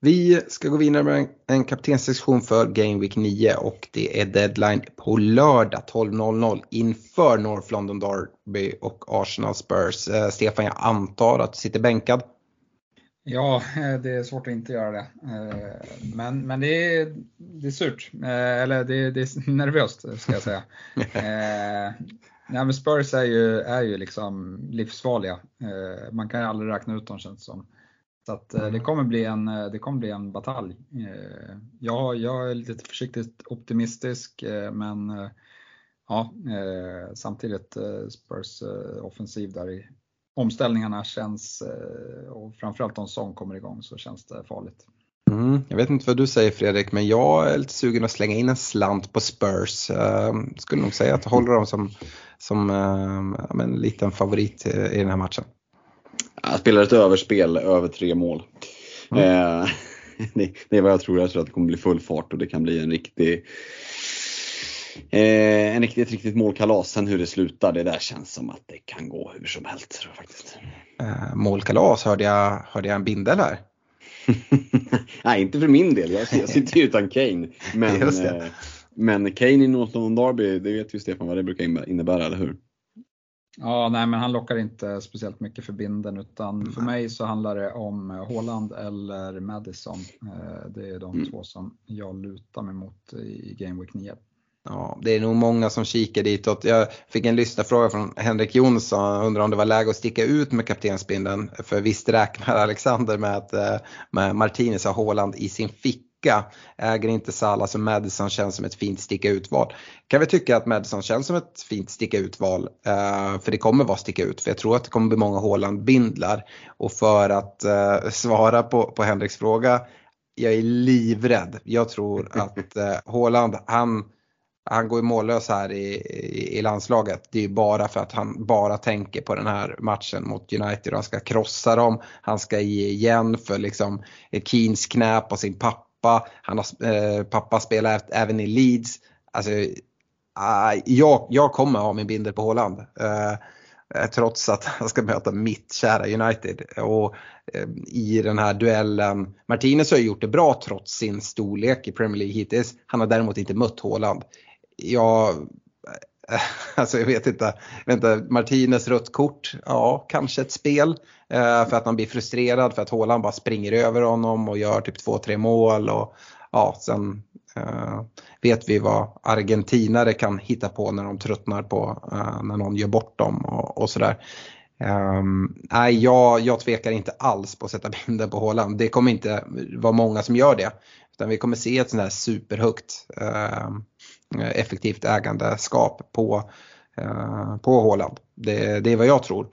Vi ska gå vidare med en kaptensektion för Game Week 9 och det är deadline på lördag 12.00 inför North London Derby och Arsenal Spurs. Stefan, jag antar att du sitter bänkad. Ja, det är svårt att inte göra det. Men det är surt. Eller det är nervöst, ska jag säga. Nej, men Spurs är ju liksom livsfarliga. Man kan ju aldrig räkna ut dem, känns det som. Så att det kommer bli en batalj. Jag är lite försiktigt optimistisk, men ja, samtidigt Spurs offensiv där i omställningarna känns, och framförallt om Son kommer igång så känns det farligt. Jag vet inte vad du säger, Fredrik, men jag är lite sugen att slänga in en slant på Spurs. Skulle nog säga att håller dem som en liten favorit i den här matchen. Jag spelar ett överspel, över 3 mål. Det är vad jag tror. Jag tror att det kommer bli full fart och det kan bli en riktigt målkalas. Sen hur det slutar, det där känns som att det kan gå hur som helst, tror jag faktiskt. Målkalas, hörde jag en bindel här? Nej, inte för min del. Jag sitter ju utan Kane. Men Kane i North London Derby, det vet ju Stefan vad det brukar innebära, eller hur? Ja, nej, men han lockar inte speciellt mycket för binden, utan för mig så handlar det om Haaland eller Madison. Det är de två som jag lutar mig mot i Game Week 9. Ja, det är nog många som kikar ditåt. Jag fick en lyssnarfråga från Henrik Jonsson, undrar om det var läge att sticka ut med kaptensbindeln. För visst räknar Alexander med att Martinez har Haaland i sin fick. Äger inte Salah, så Madison känns som ett fint sticka utval. Kan vi tycka att Madison känns som ett fint sticka utval? För det kommer vara sticka ut. För jag tror att det kommer bli många Haaland-bindlar. Och för att svara på Henriks fråga, jag är livrädd. Jag tror att Haaland, han går ju mållös här i landslaget. Det är ju bara för att han bara tänker på den här matchen mot United. Han ska krossa dem. Han ska ge igen för liksom Keens knä på sin pappa. Pappa spelar även i Leeds. Alltså, jag kommer ha min binder på Haaland, trots att han ska möta mitt kära United. Och i den här duellen, Martinez har gjort det bra trots sin storlek i Premier League hittills. Han har däremot inte mött Haaland. Jag vet inte. Vänta, Martinez rött kort. Ja, kanske ett spel. För att han blir frustrerad för att Haaland bara springer över honom och gör typ 2-3 mål. Och ja, sen vet vi vad argentinare kan hitta på när de tröttnar på när någon gör bort dem och sådär. Nej, jag tvekar inte alls på att sätta binden på Haaland. Det kommer inte vara många som gör det. Utan vi kommer se ett sån här superhögt effektivt ägandeskap på på Haaland. Det är vad jag tror.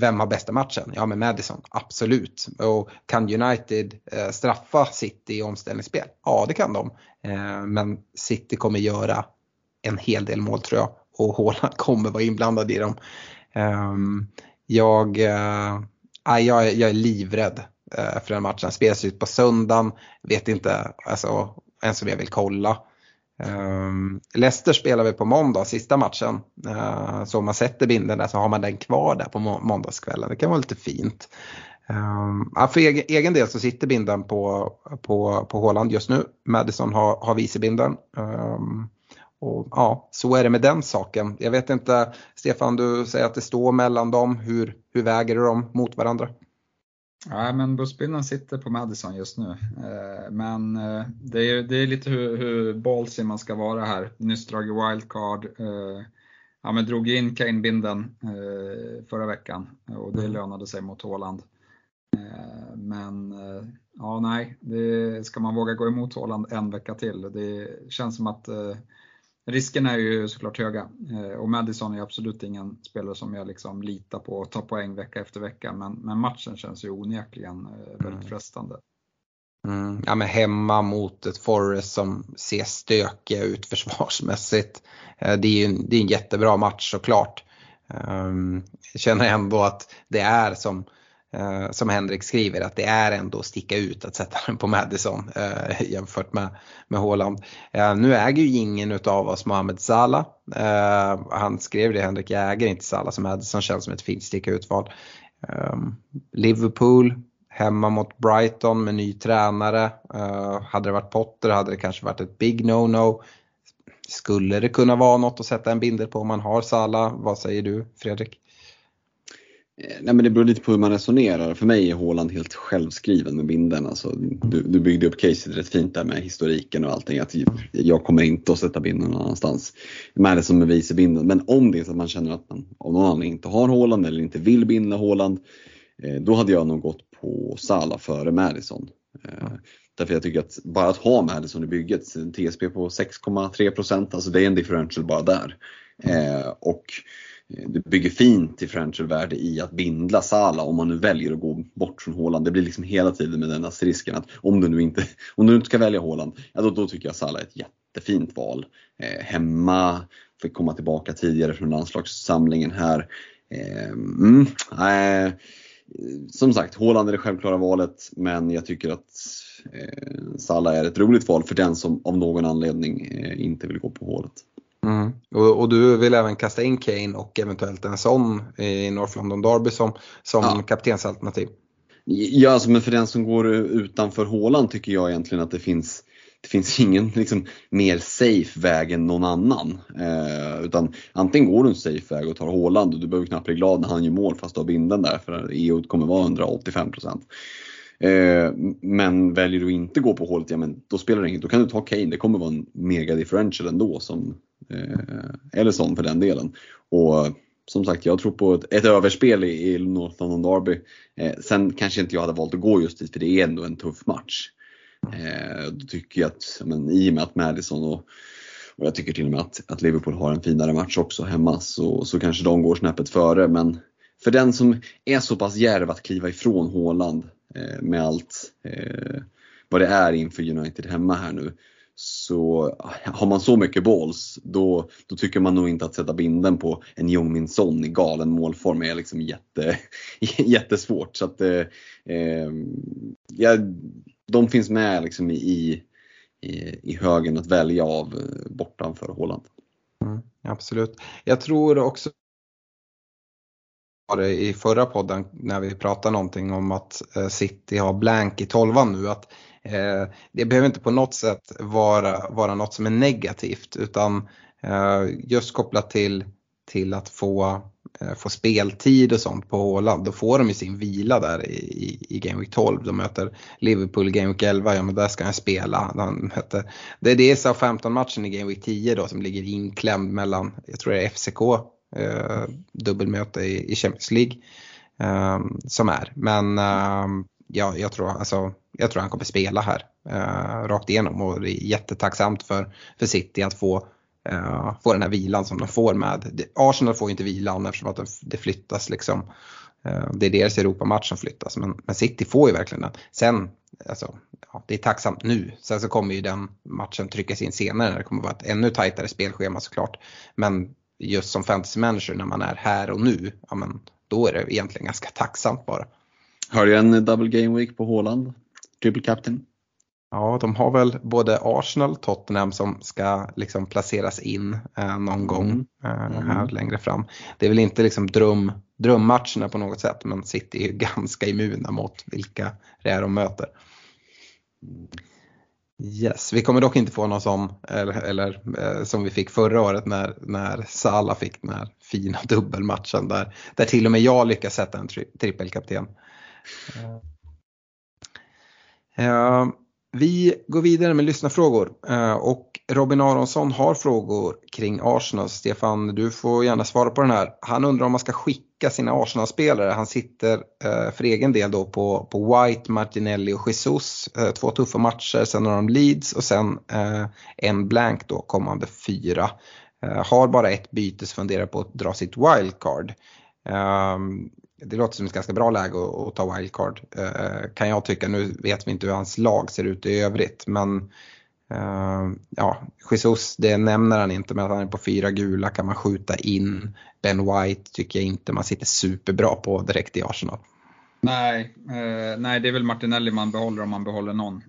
Vem har bästa matchen? Ja, men Madison, absolut. Och kan United straffa City i omställningsspel? Ja, det kan de. Men City kommer göra en hel del mål, tror jag. Och Haaland kommer vara inblandad i dem. Jag är livrädd för den matchen. Spelas ut på söndagen. Vet inte ens om jag vill kolla. Leicester spelar vi på måndag, sista matchen. Så om man sätter binden där så har man den kvar där på måndagskvällen. Det kan vara lite fint. För egen del så sitter binden på Haaland just nu. Madison har vicebinden. Och ja, så är det med den saken. Jag vet inte, Stefan, du säger att det står mellan dem. Hur väger du dem mot varandra? Ja, men bussbilden sitter på Madison just nu. Men det är lite hur ballsy man ska vara här. Nyss drog i wildcard. Ja, men drog in Kane-binden förra veckan. Och det lönade sig mot Haaland. Men ja, nej. Ska man våga gå emot Haaland en vecka till? Det känns som att risken är ju såklart höga. Och Madison är absolut ingen spelare som jag liksom litar på och tar poäng vecka efter vecka. Men matchen känns ju onekligen väldigt frestande. Ja, men hemma mot ett Forest som ser stökiga ut försvarsmässigt. Det är en jättebra match såklart. Jag känner ändå att det är som Henrik skriver, att det är ändå att sticka ut att sätta den på Madison jämfört med Haaland. Nu äger ju ingen utav oss Mohamed Salah. Han skrev det, Henrik, jag äger inte Salah, som Madison känns som ett fint sticka utval. Liverpool hemma mot Brighton med ny tränare. Hade det varit Potter hade det kanske varit ett big no-no. Skulle det kunna vara något att sätta en binder på om man har Salah? Vad säger du, Fredrik? Nej, men det beror lite på hur man resonerar. För mig är Haaland helt självskriven med binden. Alltså, du byggde upp caset rätt fint där med historiken och allting. Att jag kommer inte att sätta binden någon annanstans. Men det som är vicebinden. Men om det är så att man känner att man av någon anledning inte har Haaland eller inte vill binda Haaland, då hade jag nog gått på Salah före Madison. Därför jag tycker att bara att ha Madison i bygget, en TSP på 6,3%, alltså det är en differential bara där. Och det bygger fint differentialvärde i att bindla Salah om man nu väljer att gå bort från Haaland. Det blir liksom hela tiden med den asterisken att om du inte ska välja Haaland, ja, då tycker jag Salah är ett jättefint val. Hemma, fick komma tillbaka tidigare från landslagssamlingen här. Som sagt, Haaland är det självklara valet, men jag tycker att Salah är ett roligt val för den som av någon anledning inte vill gå på Haaland. Mm. Och du vill även kasta in Kane och eventuellt en Son i North London Derby som kaptensalternativ. Ja, alltså, men för den som går utanför Haaland tycker jag egentligen att det finns ingen liksom mer safe väg än någon annan. Utan antingen går du en safe väg och tar Haaland, och du behöver knappt bli glad när han gör mål fast du har binden där, för EU kommer vara 185%. Men väljer du inte gå på hålet, ja, men då spelar det inget. Då kan du ta Kane, det kommer vara en mega differential ändå, eller sån för den delen. Och som sagt, jag tror på ett överspel i North London Derby. Sen kanske inte jag hade valt att gå just dit, för det är ändå en tuff match. Då tycker jag att, men, i och med att Madison och jag tycker till och med att Liverpool har en finare match också hemma, så kanske de går snäppet före. Men för den som är så pass djärv att kliva ifrån Haaland med allt vad det är inför United hemma här nu, så har man så mycket balls, då tycker man nog inte att sätta binden på en Jungmin Son i galen målform är liksom jättesvårt. Så att de finns med liksom i högen att välja av bortanför Haaland. Absolut. Jag tror också i förra podden när vi pratade någonting om att City har blank i 12:an nu, att det behöver inte på något sätt vara något som är negativt, utan just kopplat till att få speltid och sånt på Haaland. Då får de ju sin vila där i Game Week 12. De möter Liverpool i Game Week 11. Ja, men där ska han spela. Det är så 15-matchen i Game Week 10 då, som ligger inklämd mellan, jag tror det är FCK, dubbelmöte i Champions League som är. Men jag tror han kommer spela här rakt igenom, och det är jättetacksamt för City att få få den här vilan som de får med. Arsenal får ju inte vilan eftersom att det flyttas liksom. Det är deras Europamatch som flyttas. Men City får ju verkligen den. Sen, alltså, ja, det är tacksamt nu. Sen så kommer ju den matchen tryckas in senare. Det kommer vara ett ännu tajtare spelschema såklart. Men just som fantasy manager när man är här och nu, ja, men då är det egentligen ganska tacksamt bara. Har du en double game week på Haaland? Triple captain? Ja, de har väl både Arsenal och Tottenham som ska liksom placeras in någon gång här längre fram. Det är väl inte liksom drömmatcherna på något sätt, men City är ju ganska immuna mot vilka det är de möter. Yes, vi kommer dock inte få någon som eller som vi fick förra året när Salah fick den här fina dubbelmatchen där till och med jag lyckas sätta en trippelkapten. Vi går vidare med lyssnarfrågor och Robin Aronsson har frågor kring Arsenal. Stefan, du får gärna svara på den här. Han undrar om man ska skicka sina Arsenal-spelare. Han sitter för egen del då på White, Martinelli och Jesus. 2 tuffa matcher, sen har de Leeds och sen en blank då kommande 4. Har bara ett byte så funderar på att dra sitt wildcard. Det låter som ett ganska bra läge att ta wildcard, kan jag tycka. Nu vet vi inte hur hans lag ser ut i övrigt, men ja, Jesus, det nämner han inte, men att han är på 4 gula kan man skjuta in. Ben White tycker jag inte man sitter superbra på direkt i Arsenal. Nej, det är väl Martinelli man behåller om man behåller någon.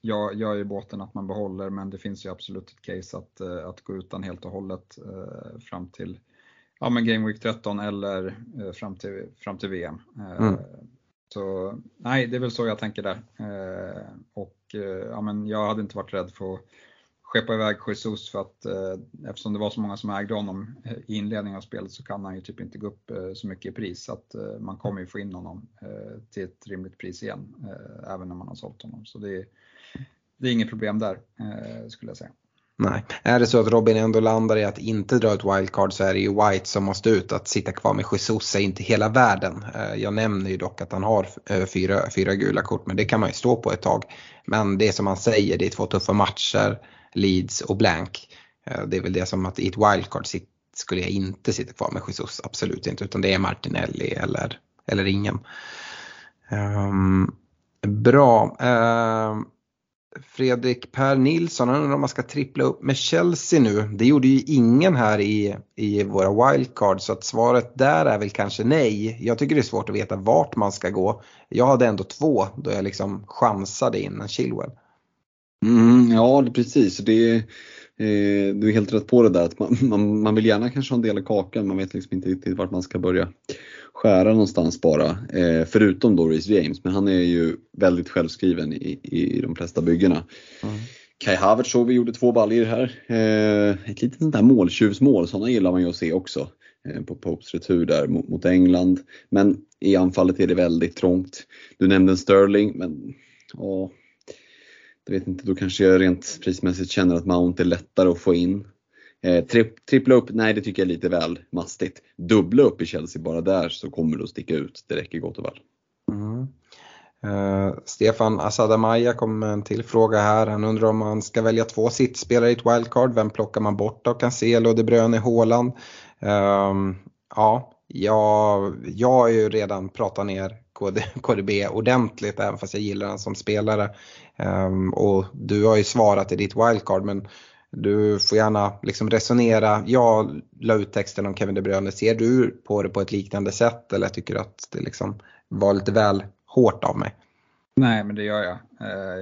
Jag gör ju båten att man behåller, men det finns ju absolut ett case att gå utan helt och hållet fram till Game Week 13 eller fram till VM. Så nej, det är väl så jag tänker där. Jag hade inte varit rädd för att skeppa iväg Jesus för att eftersom det var så många som ägde honom i inledningen av spelet så kan han ju typ inte gå upp så mycket i pris. Så att man kommer ju få in honom till ett rimligt pris igen även när man har sålt honom. Så det är inget problem där skulle jag säga. Nej, är det så att Robin ändå landar i att inte dra ett wildcard så är det ju White som måste ut. Att sitta kvar med Jesus är inte hela världen. Jag nämner ju dock att han har 4 gula kort, men det kan man ju stå på ett tag. Men det som han säger, det är 2 tuffa matcher, Leeds och blank. Det är väl det som att i ett wildcard skulle jag inte sitta kvar med Jesus, absolut inte. Utan det är Martinelli eller ingen. Bra. Fredrik Per Nilsson undrar om man ska trippla upp med Chelsea nu. Det gjorde ju ingen här i våra wildcard, så att svaret där är väl kanske nej. Jag tycker det är svårt att veta vart man ska gå. Jag hade ändå 2 då jag liksom chansade in en Chilwell. Ja, precis. Du är helt rätt på det där att man vill gärna kanske ha en del av kakan. Man vet liksom inte riktigt vart man ska börja skära någonstans bara. Förutom då Reece James. Men han är ju väldigt självskriven i de flesta byggena. Kai Havertz, så vi gjorde 2 baller här. Ett litet sånt där måltjuvsmål. Sådana gillar man ju att se också. På Popes retur där mot England. Men i anfallet är det väldigt trångt. Du nämnde Sterling, men ja, jag vet inte, då kanske jag rent prismässigt känner att Mount är lättare att få in. Trippla upp, nej, det tycker jag är lite väl mastigt. Dubbla upp i Chelsea bara där så kommer du att sticka ut. Det räcker gott och väl. Stefan Asadamaya kom med en till fråga här. Han undrar om man ska välja 2 sittspelare i ett wildcard. Vem plockar man bort av? Cancelo, De Bruyne, Haaland. Jag har ju redan pratat ner KDB ordentligt även fast jag gillar han som spelare. Och du har ju svarat i ditt wildcard, men du får gärna liksom resonera. Jag la ut texten om Kevin De Bruyne. Ser du på det på ett liknande sätt eller tycker du att det liksom var lite väl hårt av mig? Nej, men det gör jag.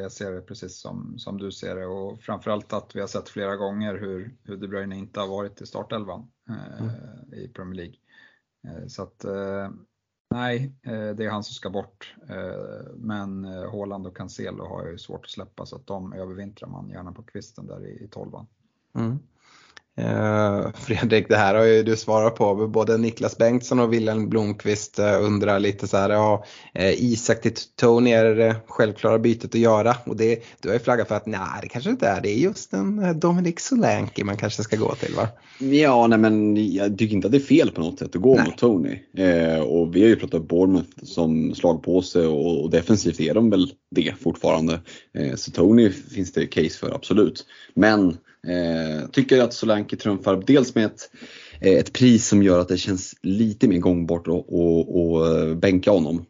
Jag ser det precis som du ser det, och framförallt att vi har sett flera gånger hur De Bruyne inte har varit i startelvan i Premier League. Så att nej, det är han som ska bort. Men Haaland och Cancelo har ju svårt att släppa, så att de övervintrar man gärna på kvisten där i 12:an. Fredrik, det här har ju du svarat på. Både Niklas Bengtsson och Wilhelm Blomqvist undrar lite så här, Isak till Tony, är det självklara bytet att göra? Och det, du har ju flaggat för att nej, det kanske inte är. Det är just en Dominik Solanke man kanske ska gå till, va? Ja, nej, men jag tycker inte att det är fel på något sätt att gå mot Tony. Och vi har ju pratat Bournemouth som slagpåse och defensivt är de väl det fortfarande. Så Tony finns det case för, absolut. Men Tycker att Solanke trumfar dels med ett pris som gör att det känns lite mer gångbart och bänka honom.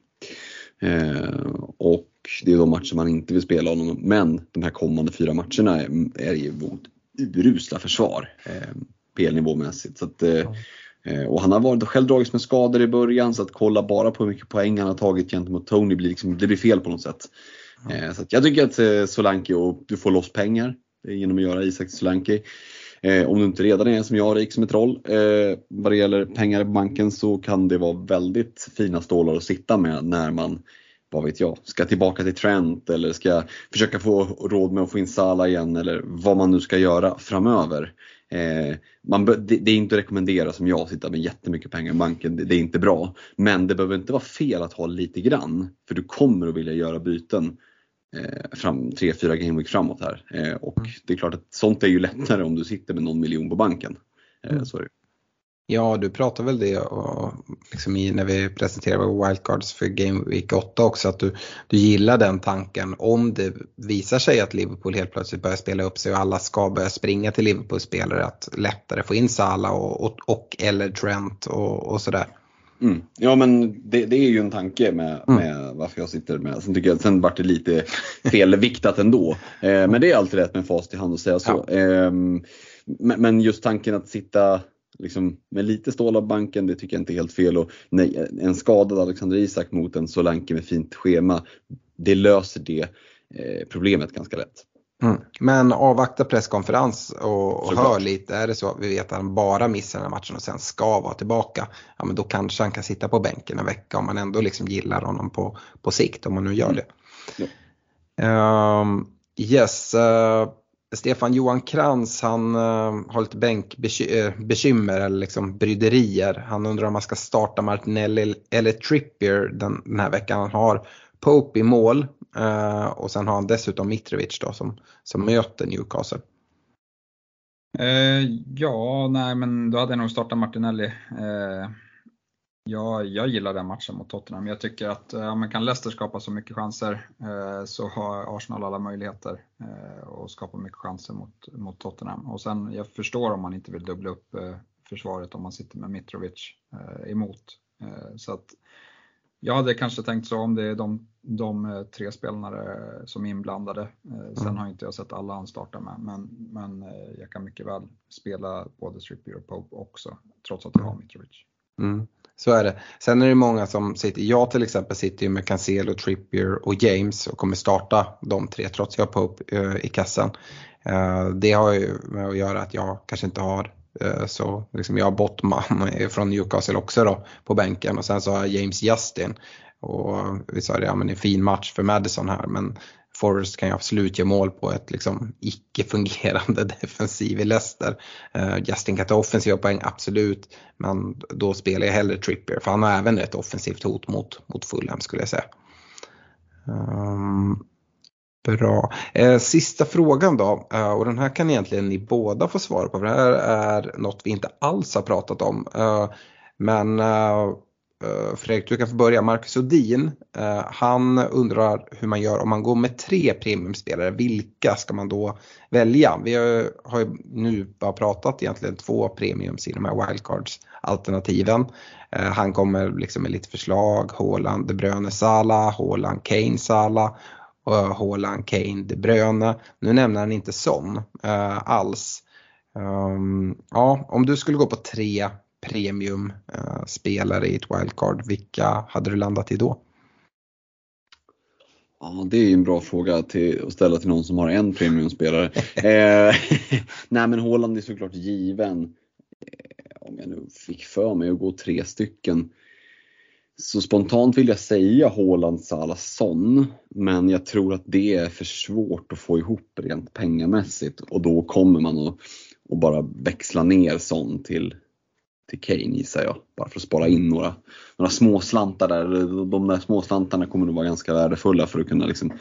Och det är de matcher man inte vill spela honom. Men de här kommande 4 matcherna är ju mot urusla försvar PL-nivåmässigt. Så att, och han har varit själv dragits med skador i början. Så att kolla bara på hur mycket poäng han har tagit gentemot Tony blir liksom, det blir fel på något sätt. Så att jag tycker att Solanke, och du får loss pengar genom att göra Isak Solanke. Om du inte redan är som jag, rik som ett troll, vad det gäller pengar på banken, så kan det vara väldigt fina stålar att sitta med när man, vad vet jag, ska tillbaka till Trent eller ska försöka få råd med att få in Salah igen eller vad man nu ska göra framöver. Det är inte rekommenderat som jag, att sitta med jättemycket pengar i banken, det är inte bra. Men det behöver inte vara fel att ha lite grann, för du kommer att vilja göra byten fram 3-4 gameweek framåt här. Och det är klart att sånt är ju lättare om du sitter med någon miljon på banken. Sorry. Ja, du pratar väl det och liksom när vi presenterar wildcards för gameweek 8 också, att du gillar den tanken. Om det visar sig att Liverpool helt plötsligt börjar spela upp sig och alla ska börja springa till Liverpool-spelare, att lättare få in Salah och eller Trent och sådär. Mm. Ja, men det är ju en tanke med varför jag sitter med. Sen tycker jag sen vart det lite felviktat ändå, men det är alltid rätt med fast i hand att säga så. Ja. Men just tanken att sitta liksom med lite stål av banken, det tycker jag inte är helt fel. Och nej, en skadad Alexander Isak mot en Solanke med fint schema, det löser det problemet ganska lätt. Men avvakta presskonferens och hör lite. Är det så att vi vet att han bara missar den här matchen och sen ska vara tillbaka, ja, men då kanske han kan sitta på bänken en vecka om man ändå liksom gillar honom på sikt, om man nu gör det. Stefan Johan Krantz, han har lite bänkbekymmer eller liksom bryderier. Han undrar om man ska starta Martinelli eller Trippier den här veckan. Han har Pope i mål. Och sen har han dessutom Mitrovic då, som möter Newcastle. Men då hade jag nog startat Martinelli. Jag gillar den matchen mot Tottenham. Jag tycker att kan Leicester skapa så mycket chanser, så har Arsenal alla möjligheter att skapa mycket chanser mot Tottenham. Och sen, jag förstår om man inte vill dubbla upp försvaret om man sitter med Mitrovic emot. Så att jag hade kanske tänkt så, om det är de 3 spelare som är inblandade. Sen har inte jag sett alla han startar med. Men jag kan mycket väl spela både Trippier och Pope också, trots att jag har Mitrovic. Så är det. Sen är det många som sitter. Jag till exempel sitter ju med Cancelo, Trippier och James och kommer starta de 3 trots att jag har Pope i kassan. Det har ju med att göra att jag kanske inte har, så liksom, jag har Bottman från Newcastle också då på bänken, och sen så har jag James Justin, och vi sa det, ja, men det är en fin match för Madison här, men Forrest kan ju absolut ge mål på ett liksom icke-fungerande defensiv i Leicester. Justin kan ta offensiva poäng, absolut, men då spelar jag hellre Trippier, för han har även ett offensivt hot mot Fulham, skulle jag säga. Bra. Sista frågan då, och den här kan egentligen ni båda få svara på, för det här är något vi inte alls har pratat om. Men Fredrik, du kan få börja. Marcus Odin, han undrar hur man gör om man går med 3 premiumspelare. Vilka ska man då välja? Vi har ju nu bara pratat egentligen 2 premiums i de här wildcards-alternativen. Han kommer liksom med lite förslag. Haaland, De Bruyne, Salah. Haaland, Kane, Salah. Haaland, Kane, De Bruyne. Nu nämner han inte Son alls. Ja, om du skulle gå på 3 premium spelare i ett wildcard, vilka hade du landat i då? Ja, det är ju en bra fråga att ställa till någon som har en premiumspelare. Nej, men Haaland är såklart given. Om jag nu fick för mig att gå 3 stycken, så spontant vill jag säga Haaland, Salah, Son, men jag tror att det är för svårt att få ihop rent pengamässigt, och då kommer man att bara växla ner Son till Kane, gissar jag, bara för att spara in några småslantar där. De där småslantarna kommer nog vara ganska värdefulla för att kunna liksom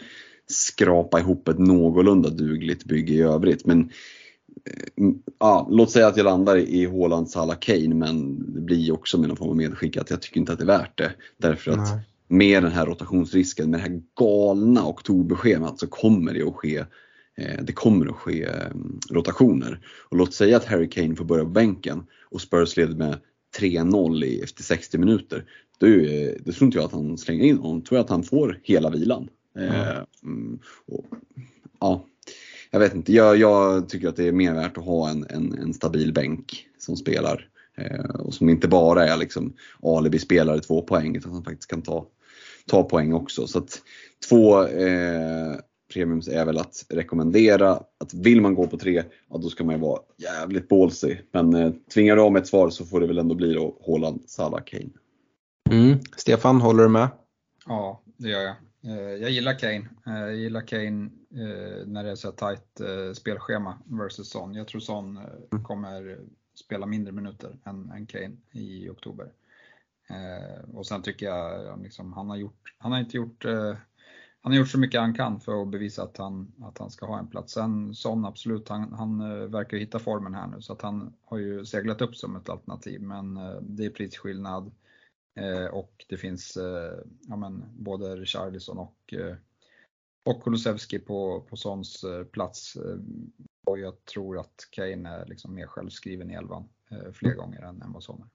skrapa ihop ett någorlunda dugligt bygge i övrigt. Men ja, låt säga att jag landar i Haaland, Salah, Kane, men det blir också med någon form av medskick att jag tycker inte att det är värt det, därför att med den här rotationsrisken, med det här galna oktoberschemat, så kommer det att ske det kommer att ske rotationer. Och låt säga att Harry Kane får börja på bänken och Spurs leder med 3-0 efter 60 minuter. Det tror inte jag att han slänger in honom. Tror jag att han får hela vilan. Ja, jag vet inte. Jag tycker att det är mer värt att ha en stabil bänk som spelar. Och som inte bara är liksom alibi-spelare 2 poäng, utan som faktiskt kan ta poäng också. Så att 2 premiums är väl att rekommendera. Att vill man gå på 3, ja, då ska man ju vara jävligt ballsy. Men tvingar du om ett svar så får det väl ändå bli då Haaland, Salah, Kane. Stefan, håller du med? Ja, det gör jag. Jag gillar Kane. Jag gillar Kane när det är så här tight spelschema versus Son. Jag tror Son kommer spela mindre minuter än Kane i oktober. Och sen tycker jag liksom, han har gjort så mycket han kan för att bevisa att han ska ha en plats. Sen Son, absolut, han verkar hitta formen här nu, så att han har ju seglat upp som ett alternativ. Men det är prisskillnad. Och det finns både Richarlison och Kulusevski på Sons plats. Och jag tror att Kane är liksom mer självskriven i elvan fler gånger än vad Son är.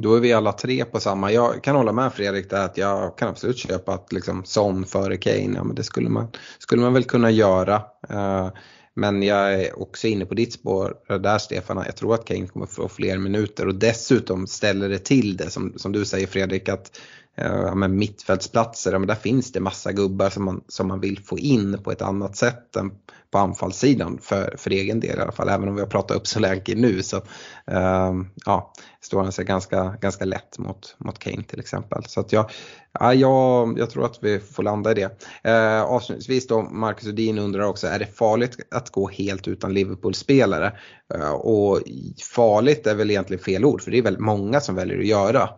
Då är vi alla 3 på samma. Jag kan hålla med Fredrik där, att jag kan absolut köpa att liksom Son före Kane. Ja, men det skulle man väl kunna göra. Men jag är också inne på ditt spår där, Stefan. Jag tror att Kane kommer få fler minuter. Och dessutom ställer det till det. Som du säger, Fredrik, att mittfältsplatser, där finns det massa gubbar som man vill få in på ett annat sätt än på anfallssidan. För egen del i alla fall. Även om vi har pratat upp Solanke nu, så står han sig ganska lätt mot Kane till exempel. Så att jag tror att vi får landa i det. Avslutningsvis då, Marcus Udin undrar också, är det farligt att gå helt utan Liverpool-spelare? Och farligt är väl egentligen fel ord, för det är väl många som väljer att göra.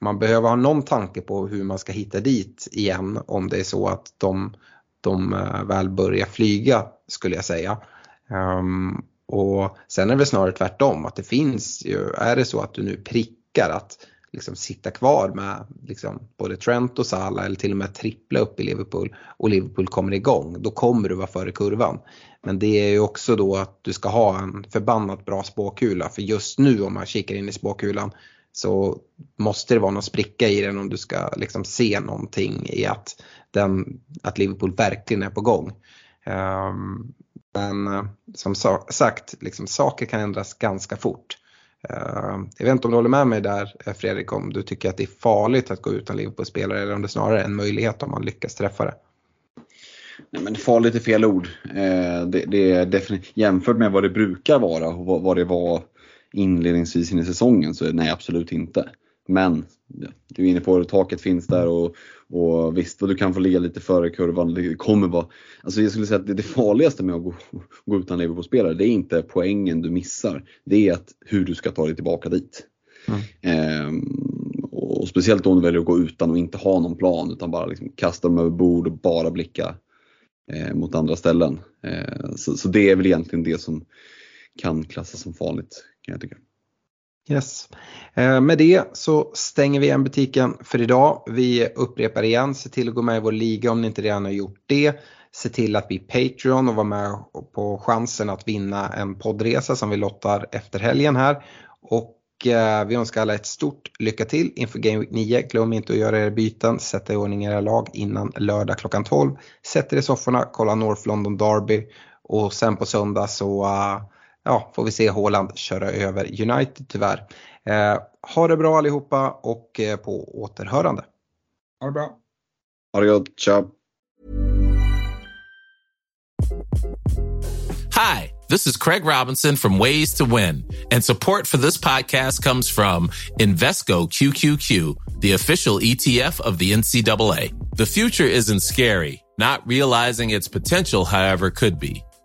Man behöver ha någon tanke på hur man ska hitta dit igen, om det är så att de väl börjar flyga, skulle jag säga. Och sen är det snarare tvärtom, att det finns ju, är det så att du nu prickar att liksom sitta kvar med liksom både Trent och Salah, eller till och med trippla upp i Liverpool, och Liverpool kommer igång, då kommer du vara före kurvan. Men det är ju också då att du ska ha en förbannat bra spåkula, för just nu om man kikar in i spåkulan så måste det vara någon spricka i den om du ska liksom se någonting i att Liverpool verkligen är på gång. Men som sagt, liksom, saker kan ändras ganska fort. Jag vet inte om du håller med mig där, Fredrik, om du tycker att det är farligt att gå utan Liverpool-spelare, eller om det snarare är en möjlighet om man lyckas träffa det. Nej, men farligt är fel ord. Det är jämfört med vad det brukar vara och vad det var inledningsvis in i säsongen, så nej, absolut inte. Men du är inne på att taket finns där, och visst, vad du kan få ligga lite före kurvan. Det kommer vara, alltså jag skulle säga att det farligaste med att gå utan Liverpool-spelare, det är inte poängen du missar, det är att hur du ska ta dig tillbaka dit. Och speciellt om du väljer att gå utan och inte ha någon plan, utan bara liksom kasta dem över bord och bara blicka mot andra ställen. Så det är väl egentligen det som kan klassas som farligt, kan jag tycka. Yes. Med det så stänger vi igen butiken för idag. Vi upprepar igen, se till att gå med i vår liga om ni inte redan har gjort det. Se till att bli Patreon och vara med på chansen att vinna en poddresa som vi lottar efter helgen här. Och vi önskar alla ett stort lycka till inför Game Week 9. Glöm inte att göra er byten, sätta i ordning era lag innan lördag klockan 12. Sätt er i sofforna, kolla North London Derby, och sen på söndag så... får vi se Haaland köra över United tyvärr. Ha det bra allihopa, och på återhörande. Ha det bra. Ha det gott. Ciao. Hi, this is Craig Robinson from Ways to Win. And support for this podcast comes from Invesco QQQ, the official ETF of the NCAA. The future isn't scary. Not realizing its potential, however, could be.